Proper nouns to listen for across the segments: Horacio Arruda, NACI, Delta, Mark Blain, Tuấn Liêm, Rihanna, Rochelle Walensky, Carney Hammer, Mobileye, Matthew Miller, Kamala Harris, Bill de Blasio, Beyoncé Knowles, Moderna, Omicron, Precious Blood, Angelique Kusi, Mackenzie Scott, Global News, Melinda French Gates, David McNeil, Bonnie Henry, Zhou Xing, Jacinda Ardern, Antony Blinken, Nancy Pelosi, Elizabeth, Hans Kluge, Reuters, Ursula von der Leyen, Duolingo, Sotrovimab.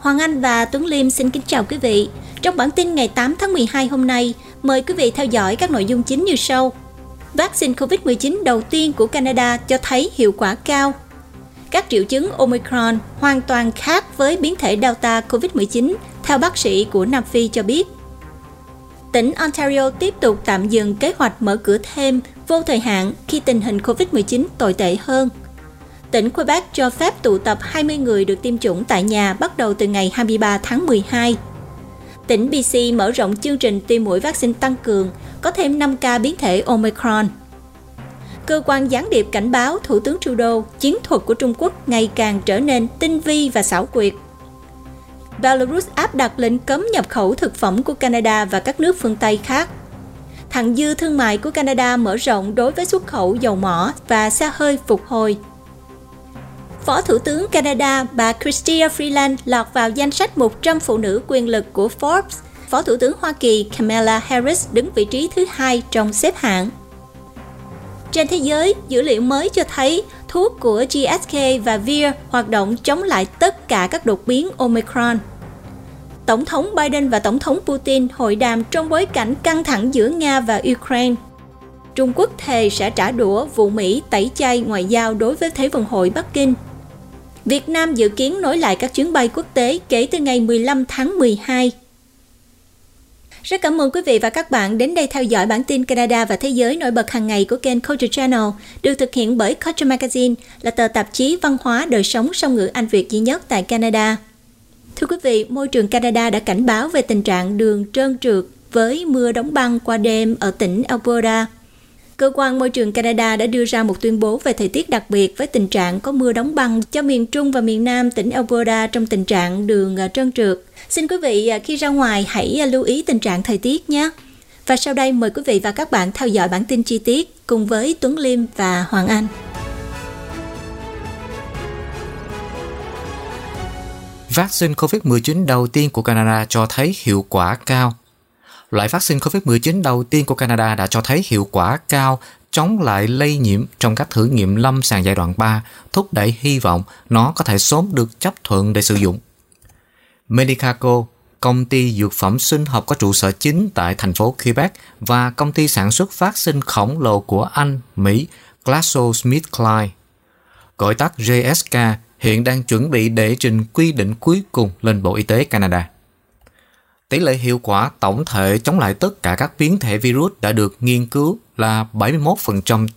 Hoàng Anh và Tuấn Liêm xin kính chào quý vị. Trong bản tin ngày 8 tháng 12 hôm nay, mời quý vị theo dõi các nội dung chính như sau. Vaccine COVID-19 đầu tiên của Canada cho thấy hiệu quả cao. Các triệu chứng Omicron hoàn toàn khác với biến thể Delta COVID-19, theo bác sĩ của Nam Phi cho biết. Tỉnh Ontario tiếp tục tạm dừng kế hoạch mở cửa thêm vô thời hạn khi tình hình COVID-19 tồi tệ hơn. Tỉnh Quebec cho phép tụ tập 20 người được tiêm chủng tại nhà bắt đầu từ ngày 23 tháng 12. Tỉnh BC mở rộng chương trình tiêm mũi vaccine tăng cường, có thêm 5 ca biến thể Omicron. Cơ quan gián điệp cảnh báo Thủ tướng Trudeau, chiến thuật của Trung Quốc ngày càng trở nên tinh vi và xảo quyệt. Belarus áp đặt lệnh cấm nhập khẩu thực phẩm của Canada và các nước phương Tây khác. Thặng dư thương mại của Canada mở rộng đối với xuất khẩu dầu mỏ và xe hơi phục hồi. Phó Thủ tướng Canada bà Chrystia Freeland lọt vào danh sách 100 phụ nữ quyền lực của Forbes. Phó Thủ tướng Hoa Kỳ Kamala Harris đứng vị trí thứ 2 trong xếp hạng. Trên thế giới, dữ liệu mới cho thấy thuốc của GSK và Vir hoạt động chống lại tất cả các đột biến Omicron. Tổng thống Biden và Tổng thống Putin hội đàm trong bối cảnh căng thẳng giữa Nga và Ukraine. Trung Quốc thề sẽ trả đũa vụ Mỹ tẩy chay ngoại giao đối với Thế vận hội Bắc Kinh. Việt Nam dự kiến nối lại các chuyến bay quốc tế kể từ ngày 15 tháng 12. Rất cảm ơn quý vị và các bạn đến đây theo dõi bản tin Canada và Thế giới nổi bật hàng ngày của kênh Culture Channel, được thực hiện bởi Culture Magazine, là tờ tạp chí văn hóa đời sống song ngữ Anh Việt duy nhất tại Canada. Thưa quý vị, môi trường Canada đã cảnh báo về tình trạng đường trơn trượt với mưa đóng băng qua đêm ở tỉnh Alberta. Cơ quan môi trường Canada đã đưa ra một tuyên bố về thời tiết đặc biệt với tình trạng có mưa đóng băng cho miền Trung và miền Nam tỉnh Alberta trong tình trạng đường trơn trượt. Xin quý vị khi ra ngoài hãy lưu ý tình trạng thời tiết nhé. Và sau đây mời quý vị và các bạn theo dõi bản tin chi tiết cùng với Tuấn Liêm và Hoàng Anh. Vaccine COVID-19 đầu tiên của Canada cho thấy hiệu quả cao. Loại vaccine COVID-19 đầu tiên của Canada đã cho thấy hiệu quả cao chống lại lây nhiễm trong các thử nghiệm lâm sàng giai đoạn 3, thúc đẩy hy vọng nó có thể sớm được chấp thuận để sử dụng. Medicago, công ty dược phẩm sinh học có trụ sở chính tại thành phố Quebec và công ty sản xuất vaccine khổng lồ của Anh, Mỹ, GlaxoSmithKline, gọi tắt GSK, hiện đang chuẩn bị đệ trình quy định cuối cùng lên Bộ Y tế Canada. Tỷ lệ hiệu quả tổng thể chống lại tất cả các biến thể virus đã được nghiên cứu là 71%.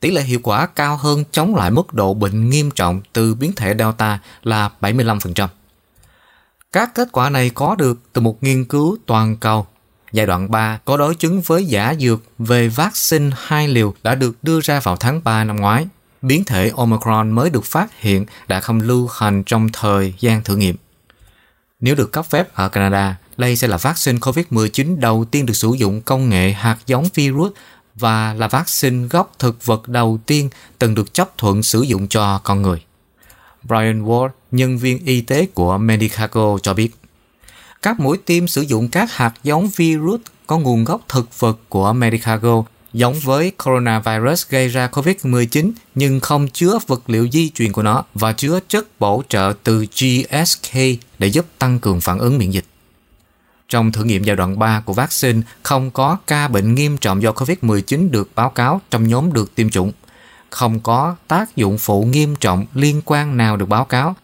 Tỷ lệ hiệu quả cao hơn chống lại mức độ bệnh nghiêm trọng từ biến thể Delta là 75%. Các kết quả này có được từ một nghiên cứu toàn cầu. Giai đoạn 3 có đối chứng với giả dược về vaccine 2 liều đã được đưa ra vào tháng 3 năm ngoái. Biến thể Omicron mới được phát hiện đã không lưu hành trong thời gian thử nghiệm. Nếu được cấp phép ở Canada, đây sẽ là vaccine COVID-19 đầu tiên được sử dụng công nghệ hạt giống virus và là vaccine gốc thực vật đầu tiên từng được chấp thuận sử dụng cho con người. Brian Ward, nhân viên y tế của Medicago cho biết, các mũi tiêm sử dụng các hạt giống virus có nguồn gốc thực vật của Medicago giống với coronavirus gây ra COVID-19 nhưng không chứa vật liệu di truyền của nó và chứa chất bổ trợ từ GSK để giúp tăng cường phản ứng miễn dịch. Trong thử nghiệm giai đoạn 3 của vaccine, không có ca bệnh nghiêm trọng do COVID-19 được báo cáo trong nhóm được tiêm chủng. Không có tác dụng phụ nghiêm trọng liên quan nào được báo cáo.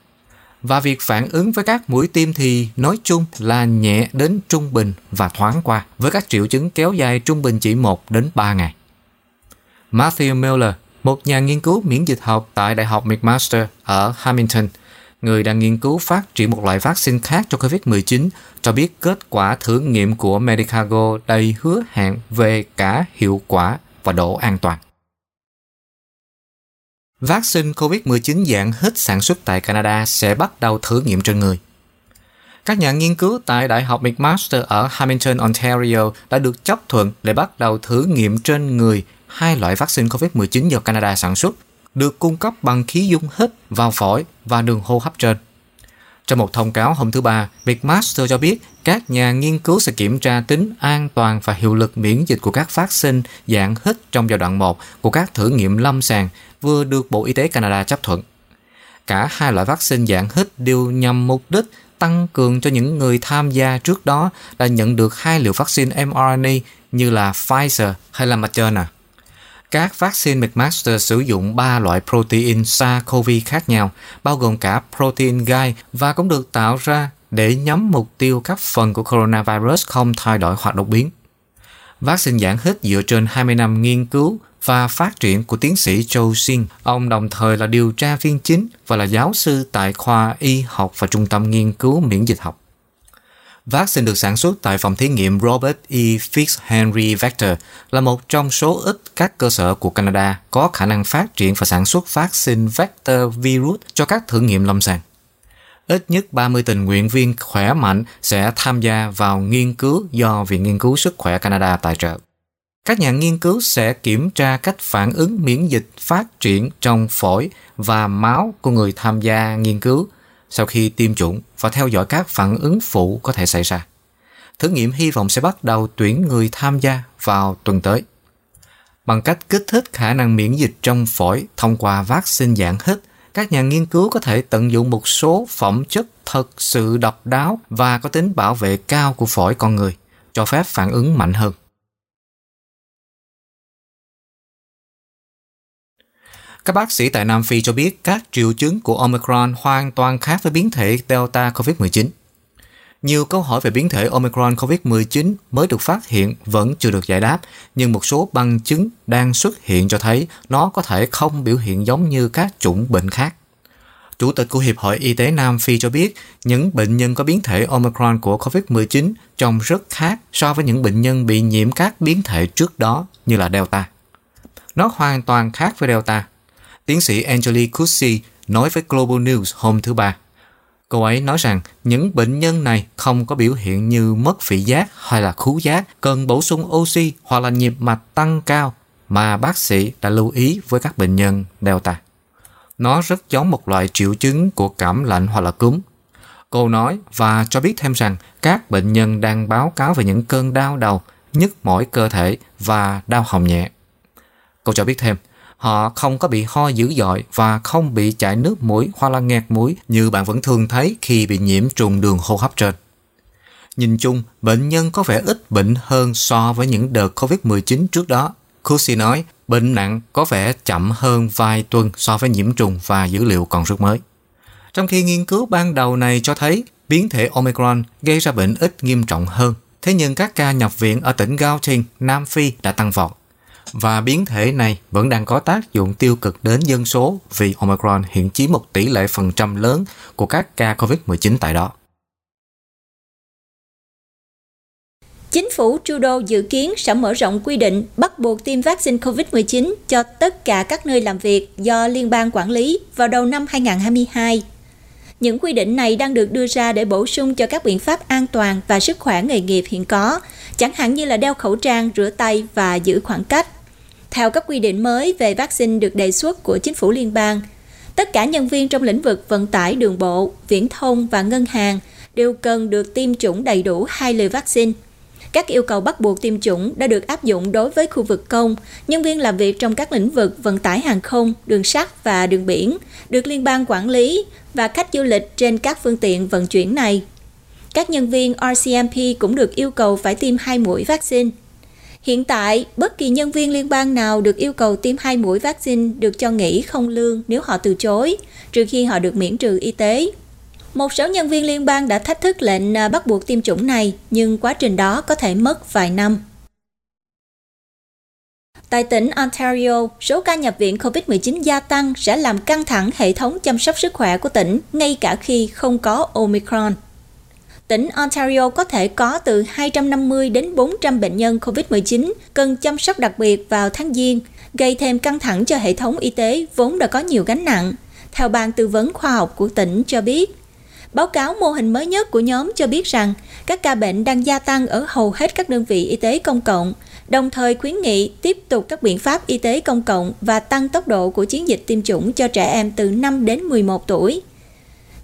Và việc phản ứng với các mũi tiêm thì nói chung là nhẹ đến trung bình và thoáng qua, với các triệu chứng kéo dài trung bình chỉ 1 đến 3 ngày. Matthew Miller, một nhà nghiên cứu miễn dịch học tại Đại học McMaster ở Hamilton, người đang nghiên cứu phát triển một loại vaccine khác cho COVID-19, cho biết kết quả thử nghiệm của Medicago đầy hứa hẹn về cả hiệu quả và độ an toàn. Vaccine COVID-19 dạng hít sản xuất tại Canada sẽ bắt đầu thử nghiệm trên người. Các nhà nghiên cứu tại Đại học McMaster ở Hamilton, Ontario đã được chấp thuận để bắt đầu thử nghiệm trên người hai loại vaccine COVID-19 do Canada sản xuất, được cung cấp bằng khí dung hít vào phổi và đường hô hấp trên. Trong một thông cáo hôm thứ Ba, McMaster cho biết các nhà nghiên cứu sẽ kiểm tra tính an toàn và hiệu lực miễn dịch của các vaccine dạng hít trong giai đoạn 1 của các thử nghiệm lâm sàng vừa được Bộ Y tế Canada chấp thuận. Cả hai loại vaccine dạng hít đều nhằm mục đích tăng cường cho những người tham gia trước đó đã nhận được 2 liều vaccine mRNA như là Pfizer hay là Moderna. Các vaccine McMaster sử dụng 3 loại protein SARS-CoV khác nhau, bao gồm cả protein gai, và cũng được tạo ra để nhắm mục tiêu các phần của coronavirus không thay đổi hoặc đột biến. Vaccine giãn hít dựa trên 20 năm nghiên cứu và phát triển của tiến sĩ Zhou Xing. Ông đồng thời là điều tra viên chính và là giáo sư tại khoa y học và trung tâm nghiên cứu miễn dịch học. Vaccine được sản xuất tại phòng thí nghiệm Robert E. FitzHenry Vector là một trong số ít các cơ sở của Canada có khả năng phát triển và sản xuất vaccine vector virus cho các thử nghiệm lâm sàng. Ít nhất 30 tình nguyện viên khỏe mạnh sẽ tham gia vào nghiên cứu do Viện Nghiên cứu Sức khỏe Canada tài trợ. Các nhà nghiên cứu sẽ kiểm tra cách phản ứng miễn dịch phát triển trong phổi và máu của người tham gia nghiên cứu sau khi tiêm chủng và theo dõi các phản ứng phụ có thể xảy ra. Thử nghiệm hy vọng sẽ bắt đầu tuyển người tham gia vào tuần tới. Bằng cách kích thích khả năng miễn dịch trong phổi thông qua vaccine giãn hít, các nhà nghiên cứu có thể tận dụng một số phẩm chất thật sự độc đáo và có tính bảo vệ cao của phổi con người, cho phép phản ứng mạnh hơn. Các bác sĩ tại Nam Phi cho biết các triệu chứng của Omicron hoàn toàn khác với biến thể Delta COVID-19. Nhiều câu hỏi về biến thể Omicron COVID-19 mới được phát hiện vẫn chưa được giải đáp, nhưng một số bằng chứng đang xuất hiện cho thấy nó có thể không biểu hiện giống như các chủng bệnh khác. Chủ tịch của Hiệp hội Y tế Nam Phi cho biết những bệnh nhân có biến thể Omicron của COVID-19 trông rất khác so với những bệnh nhân bị nhiễm các biến thể trước đó như là Delta. Nó hoàn toàn khác với Delta. Tiến sĩ Angelique Kusi nói với Global News hôm thứ Ba. Cô ấy nói rằng những bệnh nhân này không có biểu hiện như mất vị giác hay là khứu giác, cần bổ sung oxy hoặc là nhịp mạch tăng cao mà bác sĩ đã lưu ý với các bệnh nhân Delta. Nó rất giống một loại triệu chứng của cảm lạnh hoặc là cúm. Cô nói và cho biết thêm rằng các bệnh nhân đang báo cáo về những cơn đau đầu, nhức mỏi cơ thể và đau họng nhẹ. Cô cho biết thêm, họ không có bị ho dữ dội và không bị chảy nước mũi hoặc là nghẹt mũi như bạn vẫn thường thấy khi bị nhiễm trùng đường hô hấp trên. Nhìn chung, bệnh nhân có vẻ ít bệnh hơn so với những đợt COVID-19 trước đó. Kusi nói, bệnh nặng có vẻ chậm hơn vài tuần so với nhiễm trùng và dữ liệu còn rất mới. Trong khi nghiên cứu ban đầu này cho thấy biến thể Omicron gây ra bệnh ít nghiêm trọng hơn, thế nhưng các ca nhập viện ở tỉnh Gauteng, Nam Phi đã tăng vọt. Và biến thể này vẫn đang có tác dụng tiêu cực đến dân số vì Omicron hiện chiếm một tỷ lệ phần trăm lớn của các ca COVID-19 tại đó. Chính phủ Trudeau dự kiến sẽ mở rộng quy định bắt buộc tiêm vaccine COVID-19 cho tất cả các nơi làm việc do liên bang quản lý vào đầu năm 2022. Những quy định này đang được đưa ra để bổ sung cho các biện pháp an toàn và sức khỏe nghề nghiệp hiện có, chẳng hạn như là đeo khẩu trang, rửa tay và giữ khoảng cách. Theo các quy định mới về vaccine được đề xuất của chính phủ liên bang, tất cả nhân viên trong lĩnh vực vận tải đường bộ, viễn thông và ngân hàng đều cần được tiêm chủng đầy đủ 2 liều vaccine. Các yêu cầu bắt buộc tiêm chủng đã được áp dụng đối với khu vực công, nhân viên làm việc trong các lĩnh vực vận tải hàng không, đường sắt và đường biển, được liên bang quản lý và khách du lịch trên các phương tiện vận chuyển này. Các nhân viên RCMP cũng được yêu cầu phải tiêm 2 mũi vaccine. Hiện tại, bất kỳ nhân viên liên bang nào được yêu cầu tiêm 2 mũi vaccine được cho nghỉ không lương nếu họ từ chối, trừ khi họ được miễn trừ y tế. Một số nhân viên liên bang đã thách thức lệnh bắt buộc tiêm chủng này, nhưng quá trình đó có thể mất vài năm. Tại tỉnh Ontario, số ca nhập viện COVID-19 gia tăng sẽ làm căng thẳng hệ thống chăm sóc sức khỏe của tỉnh ngay cả khi không có Omicron. Tỉnh Ontario có thể có từ 250 đến 400 bệnh nhân COVID-19 cần chăm sóc đặc biệt vào tháng Giêng, gây thêm căng thẳng cho hệ thống y tế vốn đã có nhiều gánh nặng, theo Ban Tư vấn Khoa học của tỉnh cho biết. Báo cáo mô hình mới nhất của nhóm cho biết rằng các ca bệnh đang gia tăng ở hầu hết các đơn vị y tế công cộng, đồng thời khuyến nghị tiếp tục các biện pháp y tế công cộng và tăng tốc độ của chiến dịch tiêm chủng cho trẻ em từ 5 đến 11 tuổi.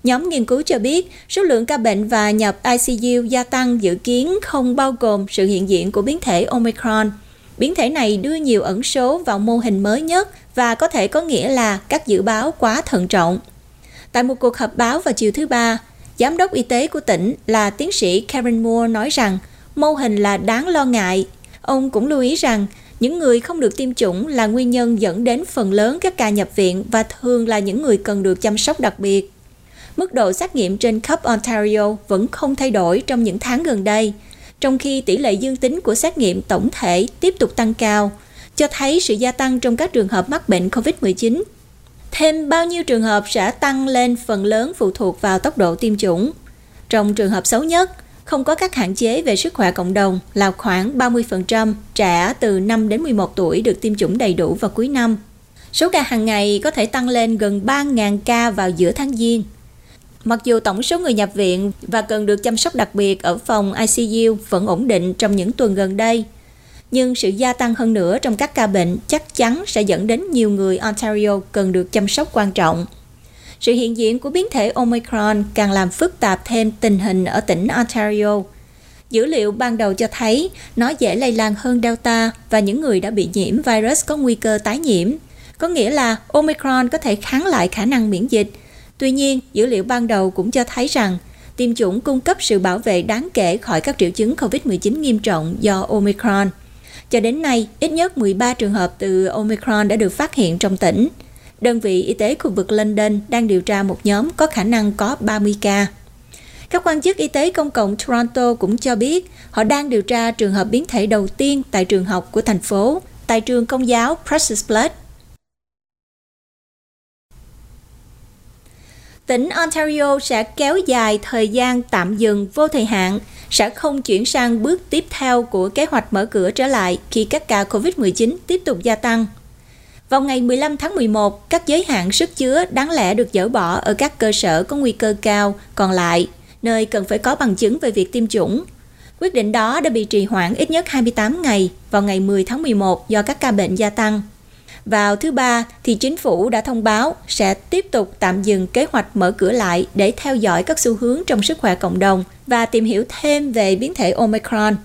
Nhóm nghiên cứu cho biết số lượng ca bệnh và nhập ICU gia tăng dự kiến không bao gồm sự hiện diện của biến thể Omicron. Biến thể này đưa nhiều ẩn số vào mô hình mới nhất và có thể có nghĩa là các dự báo quá thận trọng. Tại một cuộc họp báo vào chiều thứ Ba, Giám đốc y tế của tỉnh là tiến sĩ Karen Moore nói rằng mô hình là đáng lo ngại. Ông cũng lưu ý rằng những người không được tiêm chủng là nguyên nhân dẫn đến phần lớn các ca nhập viện và thường là những người cần được chăm sóc đặc biệt. Mức độ xét nghiệm trên khắp Ontario vẫn không thay đổi trong những tháng gần đây, trong khi tỷ lệ dương tính của xét nghiệm tổng thể tiếp tục tăng cao, cho thấy sự gia tăng trong các trường hợp mắc bệnh COVID-19. Thêm bao nhiêu trường hợp sẽ tăng lên phần lớn phụ thuộc vào tốc độ tiêm chủng. Trong trường hợp xấu nhất, không có các hạn chế về sức khỏe cộng đồng là khoảng 30% trẻ từ 5 đến 11 tuổi được tiêm chủng đầy đủ vào cuối năm. Số ca hàng ngày có thể tăng lên gần 3.000 ca vào giữa tháng Giêng. Mặc dù tổng số người nhập viện và cần được chăm sóc đặc biệt ở phòng ICU vẫn ổn định trong những tuần gần đây, nhưng sự gia tăng hơn nữa trong các ca bệnh chắc chắn sẽ dẫn đến nhiều người Ontario cần được chăm sóc quan trọng. Sự hiện diện của biến thể Omicron càng làm phức tạp thêm tình hình ở tỉnh Ontario. Dữ liệu ban đầu cho thấy nó dễ lây lan hơn Delta và những người đã bị nhiễm virus có nguy cơ tái nhiễm. Có nghĩa là Omicron có thể kháng lại khả năng miễn dịch. Tuy nhiên, dữ liệu ban đầu cũng cho thấy rằng tiêm chủng cung cấp sự bảo vệ đáng kể khỏi các triệu chứng COVID-19 nghiêm trọng do Omicron. Cho đến nay, ít nhất 13 trường hợp từ Omicron đã được phát hiện trong tỉnh. Đơn vị y tế khu vực London đang điều tra một nhóm có khả năng có 30 ca. Các quan chức y tế công cộng Toronto cũng cho biết họ đang điều tra trường hợp biến thể đầu tiên tại trường học của thành phố, tại trường công giáo Precious Blood. Tỉnh Ontario sẽ kéo dài thời gian tạm dừng vô thời hạn, sẽ không chuyển sang bước tiếp theo của kế hoạch mở cửa trở lại khi các ca COVID-19 tiếp tục gia tăng. Vào ngày 15 tháng 11, các giới hạn sức chứa đáng lẽ được dỡ bỏ ở các cơ sở có nguy cơ cao còn lại, nơi cần phải có bằng chứng về việc tiêm chủng. Quyết định đó đã bị trì hoãn ít nhất 28 ngày vào ngày 10 tháng 11 do các ca bệnh gia tăng. Vào thứ Ba thì chính phủ đã thông báo sẽ tiếp tục tạm dừng kế hoạch mở cửa lại để theo dõi các xu hướng trong sức khỏe cộng đồng và tìm hiểu thêm về biến thể Omicron.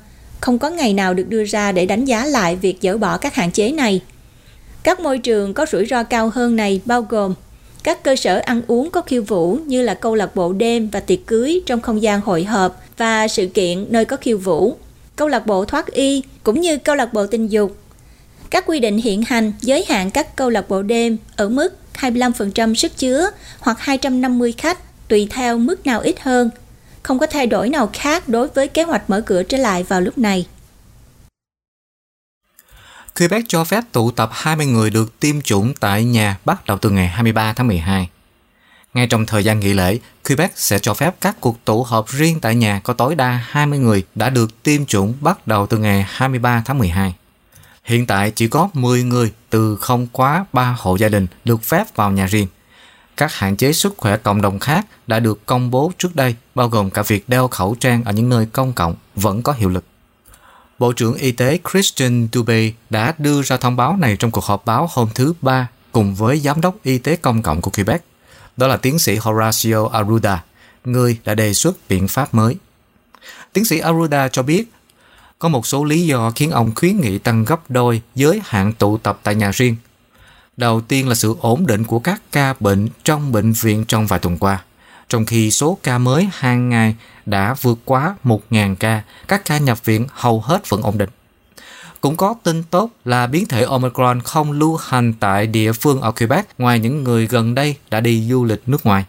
Không có ngày nào được đưa ra để đánh giá lại việc dỡ bỏ các hạn chế này. Các môi trường có rủi ro cao hơn này bao gồm các cơ sở ăn uống có khiêu vũ như là câu lạc bộ đêm và tiệc cưới trong không gian hội họp và sự kiện nơi có khiêu vũ, câu lạc bộ thoát y cũng như câu lạc bộ tình dục. Các quy định hiện hành giới hạn các câu lạc bộ đêm ở mức 25% sức chứa hoặc 250 khách tùy theo mức nào ít hơn. Không có thay đổi nào khác đối với kế hoạch mở cửa trở lại vào lúc này. Quebec cho phép tụ tập 20 người được tiêm chủng tại nhà bắt đầu từ ngày 23 tháng 12. Ngay trong thời gian nghỉ lễ, Quebec sẽ cho phép các cuộc tụ họp riêng tại nhà có tối đa 20 người đã được tiêm chủng bắt đầu từ ngày 23 tháng 12. Hiện tại chỉ có 10 người từ không quá 3 hộ gia đình được phép vào nhà riêng. Các hạn chế sức khỏe cộng đồng khác đã được công bố trước đây, bao gồm cả việc đeo khẩu trang ở những nơi công cộng, vẫn có hiệu lực. Bộ trưởng Y tế Christian Dubé đã đưa ra thông báo này trong cuộc họp báo hôm thứ Ba cùng với Giám đốc Y tế Công cộng của Quebec. Đó là tiến sĩ Horacio Arruda, người đã đề xuất biện pháp mới. Tiến sĩ Arruda cho biết, có một số lý do khiến ông khuyến nghị tăng gấp đôi giới hạn tụ tập tại nhà riêng. Đầu tiên là sự ổn định của các ca bệnh trong bệnh viện trong vài tuần qua. Trong khi số ca mới hàng ngày đã vượt quá 1.000 ca, các ca nhập viện hầu hết vẫn ổn định. Cũng có tin tốt là biến thể Omicron không lưu hành tại địa phương ở Quebec ngoài những người gần đây đã đi du lịch nước ngoài.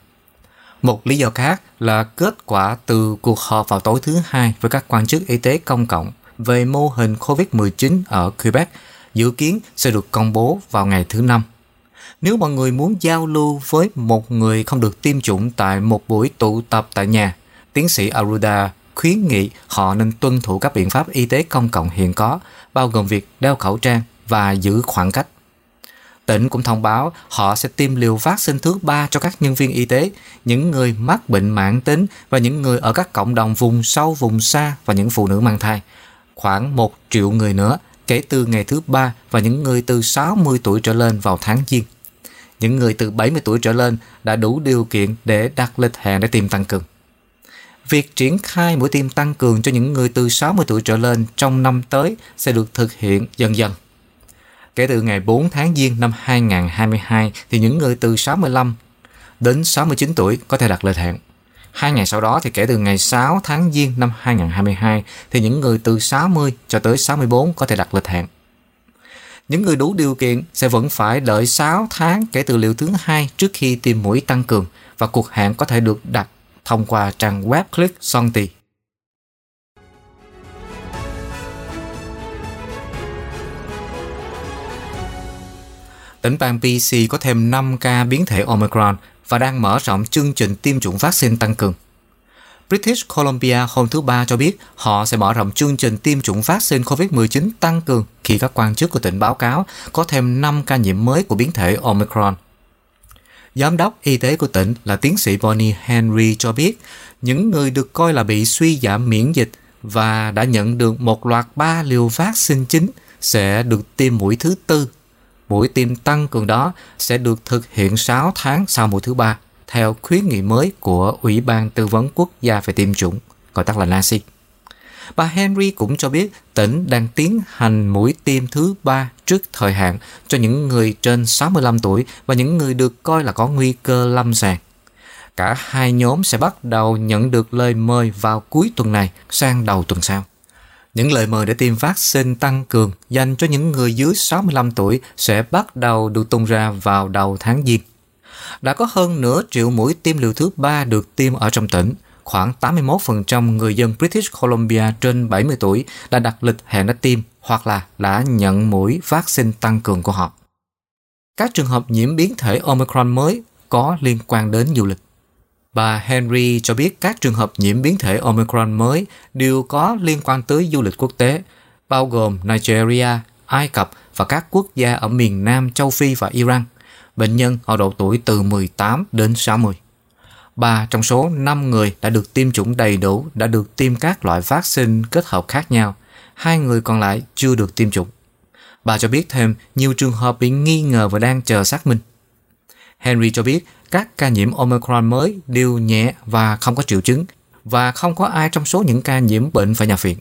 Một lý do khác là kết quả từ cuộc họp vào tối thứ Hai với các quan chức y tế công cộng về mô hình COVID-19 ở Quebec dự kiến sẽ được công bố vào ngày thứ Năm. Nếu mọi người muốn giao lưu với một người không được tiêm chủng tại một buổi tụ tập tại nhà, tiến sĩ Arruda khuyến nghị họ nên tuân thủ các biện pháp y tế công cộng hiện có, bao gồm việc đeo khẩu trang và giữ khoảng cách. Tỉnh cũng thông báo họ sẽ tiêm liều vaccine thứ 3 cho các nhân viên y tế, những người mắc bệnh mãn tính và những người ở các cộng đồng vùng sâu, vùng xa và những phụ nữ mang thai. Khoảng 1 triệu người nữa kể từ ngày thứ 3 và những người từ 60 tuổi trở lên vào tháng Giêng. Những người từ 70 tuổi trở lên đã đủ điều kiện để đặt lịch hẹn để tiêm tăng cường. Việc triển khai mũi tiêm tăng cường cho những người từ 60 tuổi trở lên trong năm tới sẽ được thực hiện dần dần. Kể từ ngày 4 tháng Giêng năm 2022 thì những người từ 65 đến 69 tuổi có thể đặt lịch hẹn. 2 ngày sau đó thì kể từ ngày 6 tháng Giêng năm 2022 thì những người từ 60 cho tới 64 có thể đặt lịch hẹn. Những người đủ điều kiện sẽ vẫn phải đợi 6 tháng kể từ liều thứ 2 trước khi tiêm mũi tăng cường và cuộc hẹn có thể được đặt thông qua trang web Click Sonti. Tỉnh bang BC có thêm 5 ca biến thể Omicron và đang mở rộng chương trình tiêm chủng vaccine tăng cường. British Columbia hôm thứ Ba cho biết họ sẽ mở rộng chương trình tiêm chủng vaccine COVID-19 tăng cường khi các quan chức của tỉnh báo cáo có thêm 5 ca nhiễm mới của biến thể Omicron. Giám đốc y tế của tỉnh là tiến sĩ Bonnie Henry cho biết những người được coi là bị suy giảm miễn dịch và đã nhận được một loạt 3 liều vaccine chính sẽ được tiêm mũi thứ 4. Mũi tiêm tăng cường đó sẽ được thực hiện 6 tháng sau mũi thứ 3, theo khuyến nghị mới của Ủy ban Tư vấn Quốc gia về tiêm chủng, gọi tắt là NACI. Bà Henry cũng cho biết tỉnh đang tiến hành mũi tiêm thứ 3 trước thời hạn cho những người trên 65 tuổi và những người được coi là có nguy cơ lâm sàng. Cả hai nhóm sẽ bắt đầu nhận được lời mời vào cuối tuần này sang đầu tuần sau. Những lời mời để tiêm vaccine tăng cường dành cho những người dưới 65 tuổi sẽ bắt đầu được tung ra vào đầu tháng Giêng. Đã có hơn nửa triệu mũi tiêm liều thứ 3 được tiêm ở trong tỉnh. Khoảng 81% người dân British Columbia trên 70 tuổi đã đặt lịch hẹn đã tiêm hoặc là đã nhận mũi vaccine tăng cường của họ. Các trường hợp nhiễm biến thể Omicron mới có liên quan đến du lịch. Bà Henry cho biết các trường hợp nhiễm biến thể Omicron mới đều có liên quan tới du lịch quốc tế, bao gồm Nigeria, Ai Cập và các quốc gia ở miền Nam châu Phi và Iran. Bệnh nhân ở độ tuổi từ 18 đến 60. 3 trong số 5 người đã được tiêm chủng đầy đủ đã được tiêm các loại vaccine kết hợp khác nhau. 2 người còn lại chưa được tiêm chủng. Bà cho biết thêm nhiều trường hợp bị nghi ngờ và đang chờ xác minh. Henry cho biết các ca nhiễm Omicron mới đều nhẹ và không có triệu chứng và không có ai trong số những ca nhiễm bệnh phải nhập viện.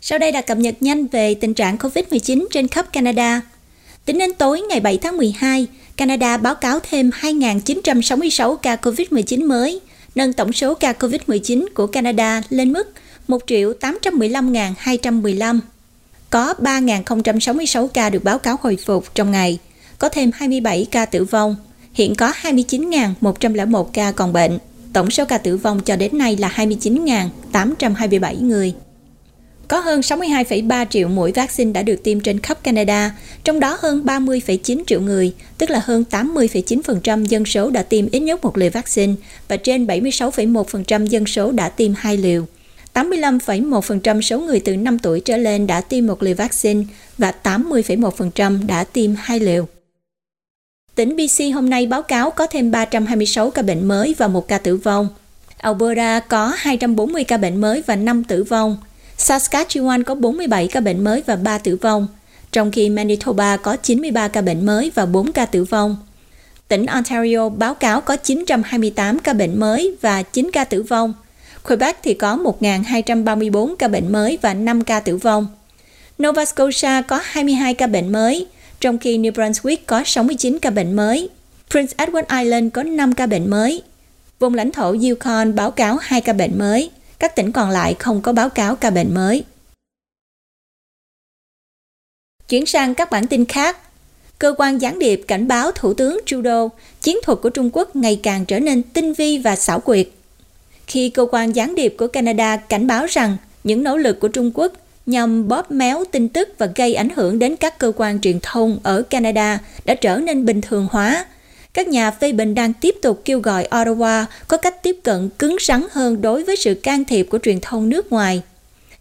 Sau đây là cập nhật nhanh về tình trạng COVID-19 trên khắp Canada. Tính đến tối ngày 7 tháng 12, Canada báo cáo thêm 2.966 ca COVID-19 mới, nâng tổng số ca COVID-19 của Canada lên mức 1.815.215. Có 3.066 ca được báo cáo hồi phục trong ngày, có thêm 27 ca tử vong, hiện có 29.101 ca còn bệnh. Tổng số ca tử vong cho đến nay là 29.827 người. Có hơn 62,3 triệu mũi vaccine đã được tiêm trên khắp Canada, trong đó hơn 30,9 triệu người, tức là hơn 80,9% dân số đã tiêm ít nhất một liều vaccine và trên 76,1% dân số đã tiêm 2 liều. 85,1% số người từ 5 tuổi trở lên đã tiêm một liều vaccine và 80,1% đã tiêm 2 liều. Tỉnh BC hôm nay báo cáo có thêm 326 ca bệnh mới và 1 ca tử vong. Alberta có 240 ca bệnh mới và 5 tử vong. Saskatchewan có 47 ca bệnh mới và 3 tử vong, trong khi Manitoba có 93 ca bệnh mới và 4 ca tử vong. Tỉnh Ontario báo cáo có 928 ca bệnh mới và 9 ca tử vong. Quebec thì có 1.234 ca bệnh mới và 5 ca tử vong. Nova Scotia có 22 ca bệnh mới, trong khi New Brunswick có 69 ca bệnh mới. Prince Edward Island có 5 ca bệnh mới. Vùng lãnh thổ Yukon báo cáo 2 ca bệnh mới. Các tỉnh còn lại không có báo cáo ca bệnh mới. Chuyển sang các bản tin khác. Cơ quan gián điệp cảnh báo Thủ tướng Trudeau, chiến thuật của Trung Quốc ngày càng trở nên tinh vi và xảo quyệt. Khi cơ quan gián điệp của Canada cảnh báo rằng những nỗ lực của Trung Quốc nhằm bóp méo tin tức và gây ảnh hưởng đến các cơ quan truyền thông ở Canada đã trở nên bình thường hóa, các nhà phê bình đang tiếp tục kêu gọi Ottawa có cách tiếp cận cứng rắn hơn đối với sự can thiệp của truyền thông nước ngoài.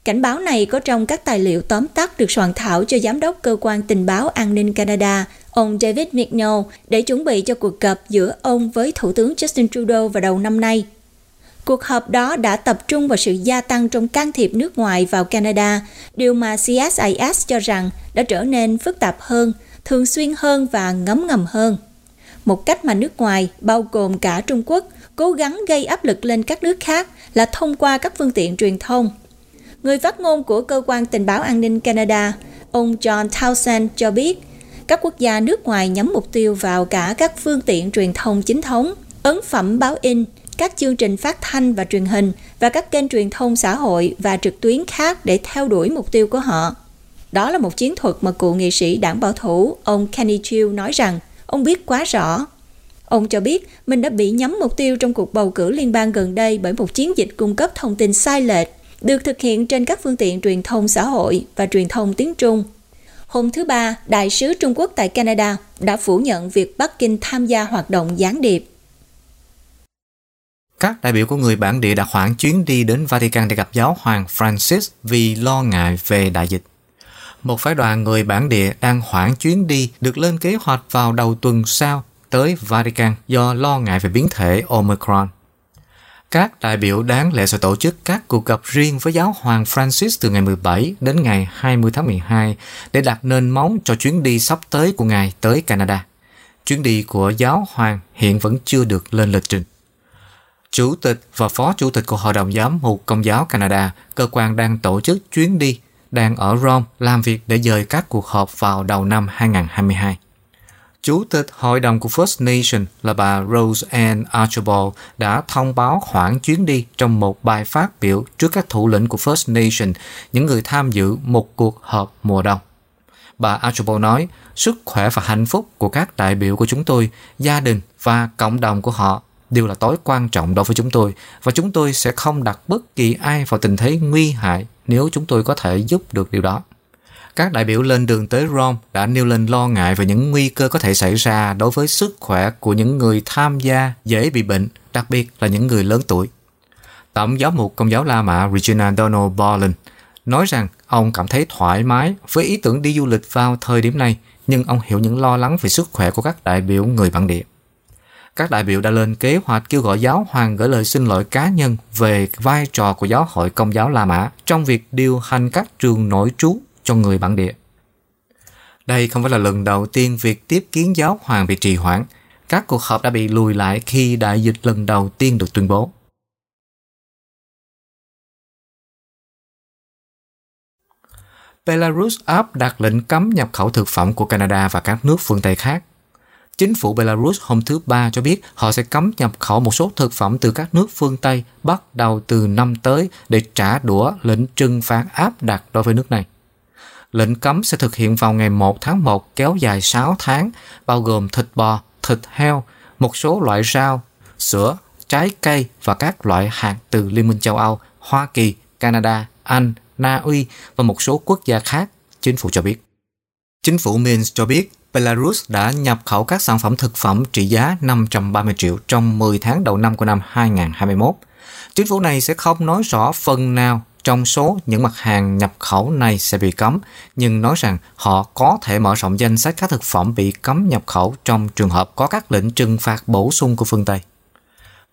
Cảnh báo này có trong các tài liệu tóm tắt được soạn thảo cho Giám đốc Cơ quan Tình báo An ninh Canada, ông David McNeil, để chuẩn bị cho cuộc gặp giữa ông với Thủ tướng Justin Trudeau vào đầu năm nay. Cuộc họp đó đã tập trung vào sự gia tăng trong can thiệp nước ngoài vào Canada, điều mà CSIS cho rằng đã trở nên phức tạp hơn, thường xuyên hơn và ngấm ngầm hơn. Một cách mà nước ngoài, bao gồm cả Trung Quốc, cố gắng gây áp lực lên các nước khác là thông qua các phương tiện truyền thông. Người phát ngôn của Cơ quan Tình báo An ninh Canada, ông John Thomson cho biết, các quốc gia nước ngoài nhắm mục tiêu vào cả các phương tiện truyền thông chính thống, ấn phẩm báo in, các chương trình phát thanh và truyền hình và các kênh truyền thông xã hội và trực tuyến khác để theo đuổi mục tiêu của họ. Đó là một chiến thuật mà cựu nghị sĩ đảng bảo thủ, ông Kenny Chiu nói rằng ông biết quá rõ. Ông cho biết mình đã bị nhắm mục tiêu trong cuộc bầu cử liên bang gần đây bởi một chiến dịch cung cấp thông tin sai lệch, được thực hiện trên các phương tiện truyền thông xã hội và truyền thông tiếng Trung. Hôm thứ Ba, Đại sứ Trung Quốc tại Canada đã phủ nhận việc Bắc Kinh tham gia hoạt động gián điệp. Các đại biểu của người bản địa đã hoãn chuyến đi đến Vatican để gặp giáo hoàng Francis vì lo ngại về đại dịch. Một phái đoàn người bản địa đang hoãn chuyến đi được lên kế hoạch vào đầu tuần sau tới Vatican do lo ngại về biến thể Omicron. Các đại biểu đáng lẽ sẽ tổ chức các cuộc gặp riêng với giáo hoàng Francis từ ngày 17 đến ngày 20 tháng 12 để đặt nền móng cho chuyến đi sắp tới của ngài tới Canada. Chuyến đi của giáo hoàng hiện vẫn chưa được lên lịch trình. Chủ tịch và phó chủ tịch của Hội đồng Giám mục Công giáo Canada, cơ quan đang tổ chức chuyến đi, đang ở Rome làm việc để dời các cuộc họp vào đầu năm 2022. Chủ tịch Hội đồng của First Nation là bà Rose Ann Archibald đã thông báo hoãn chuyến đi trong một bài phát biểu trước các thủ lĩnh của First Nation, những người tham dự một cuộc họp mùa đông. Bà Archibald nói, sức khỏe và hạnh phúc của các đại biểu của chúng tôi, gia đình và cộng đồng của họ đều là tối quan trọng đối với chúng tôi và chúng tôi sẽ không đặt bất kỳ ai vào tình thế nguy hại nếu chúng tôi có thể giúp được điều đó. Các đại biểu lên đường tới Rome đã nêu lên lo ngại về những nguy cơ có thể xảy ra đối với sức khỏe của những người tham gia dễ bị bệnh, đặc biệt là những người lớn tuổi. Tổng giám mục Công giáo La Mã Regina Donald Bolin nói rằng ông cảm thấy thoải mái với ý tưởng đi du lịch vào thời điểm này, nhưng ông hiểu những lo lắng về sức khỏe của các đại biểu người bản địa. Các đại biểu đã lên kế hoạch kêu gọi giáo hoàng gửi lời xin lỗi cá nhân về vai trò của giáo hội Công giáo La Mã trong việc điều hành các trường nội trú cho người bản địa. Đây không phải là lần đầu tiên việc tiếp kiến giáo hoàng bị trì hoãn. Các cuộc họp đã bị lùi lại khi đại dịch lần đầu tiên được tuyên bố. Belarus áp đặt lệnh cấm nhập khẩu thực phẩm của Canada và các nước phương Tây khác. Chính phủ Belarus hôm thứ Ba cho biết họ sẽ cấm nhập khẩu một số thực phẩm từ các nước phương Tây bắt đầu từ năm tới để trả đũa lệnh trừng phạt áp đặt đối với nước này. Lệnh cấm sẽ thực hiện vào ngày 1 tháng 1 kéo dài 6 tháng, bao gồm thịt bò, thịt heo, một số loại rau, sữa, trái cây và các loại hạt từ Liên minh châu Âu, Hoa Kỳ, Canada, Anh, Na Uy và một số quốc gia khác, chính phủ cho biết. Chính phủ Minsk cho biết Belarus đã nhập khẩu các sản phẩm thực phẩm trị giá 530 triệu trong 10 tháng đầu năm của năm 2021. Chính phủ này sẽ không nói rõ phần nào trong số những mặt hàng nhập khẩu này sẽ bị cấm, nhưng nói rằng họ có thể mở rộng danh sách các thực phẩm bị cấm nhập khẩu trong trường hợp có các lệnh trừng phạt bổ sung của phương Tây.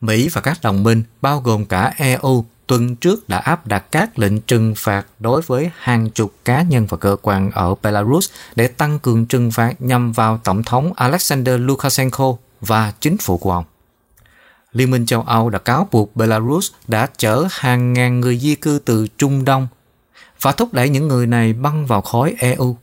Mỹ và các đồng minh, bao gồm cả EU, tuần trước đã áp đặt các lệnh trừng phạt đối với hàng chục cá nhân và cơ quan ở Belarus để tăng cường trừng phạt nhằm vào Tổng thống Alexander Lukashenko và chính phủ của ông. Liên minh châu Âu đã cáo buộc Belarus đã chở hàng ngàn người di cư từ Trung Đông và thúc đẩy những người này băng vào khối EU.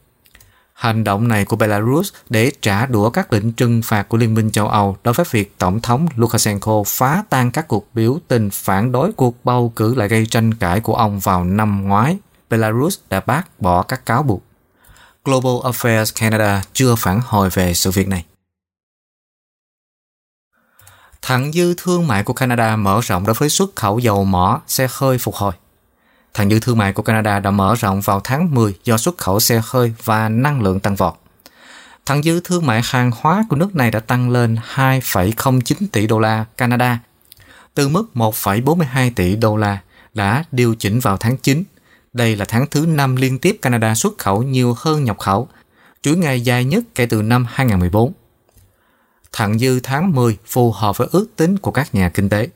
Hành động này của Belarus để trả đũa các lệnh trừng phạt của Liên minh châu Âu đối với việc Tổng thống Lukashenko phá tan các cuộc biểu tình phản đối cuộc bầu cử lại gây tranh cãi của ông vào năm ngoái. Belarus đã bác bỏ các cáo buộc. Global Affairs Canada chưa phản hồi về sự việc này. Thặng dư thương mại của Canada mở rộng đối với xuất khẩu dầu mỏ, xe hơi phục hồi. Thặng dư thương mại của Canada đã mở rộng vào tháng 10 do xuất khẩu xe hơi và năng lượng tăng vọt. Thặng dư thương mại hàng hóa của nước này đã tăng lên 2,09 tỷ đô la Canada, từ mức 1,42 tỷ đô la đã điều chỉnh vào tháng 9. Đây là tháng thứ 5 liên tiếp Canada xuất khẩu nhiều hơn nhập khẩu, chuỗi ngày dài nhất kể từ năm 2014. Thặng dư tháng 10 phù hợp với ước tính của các nhà kinh tế.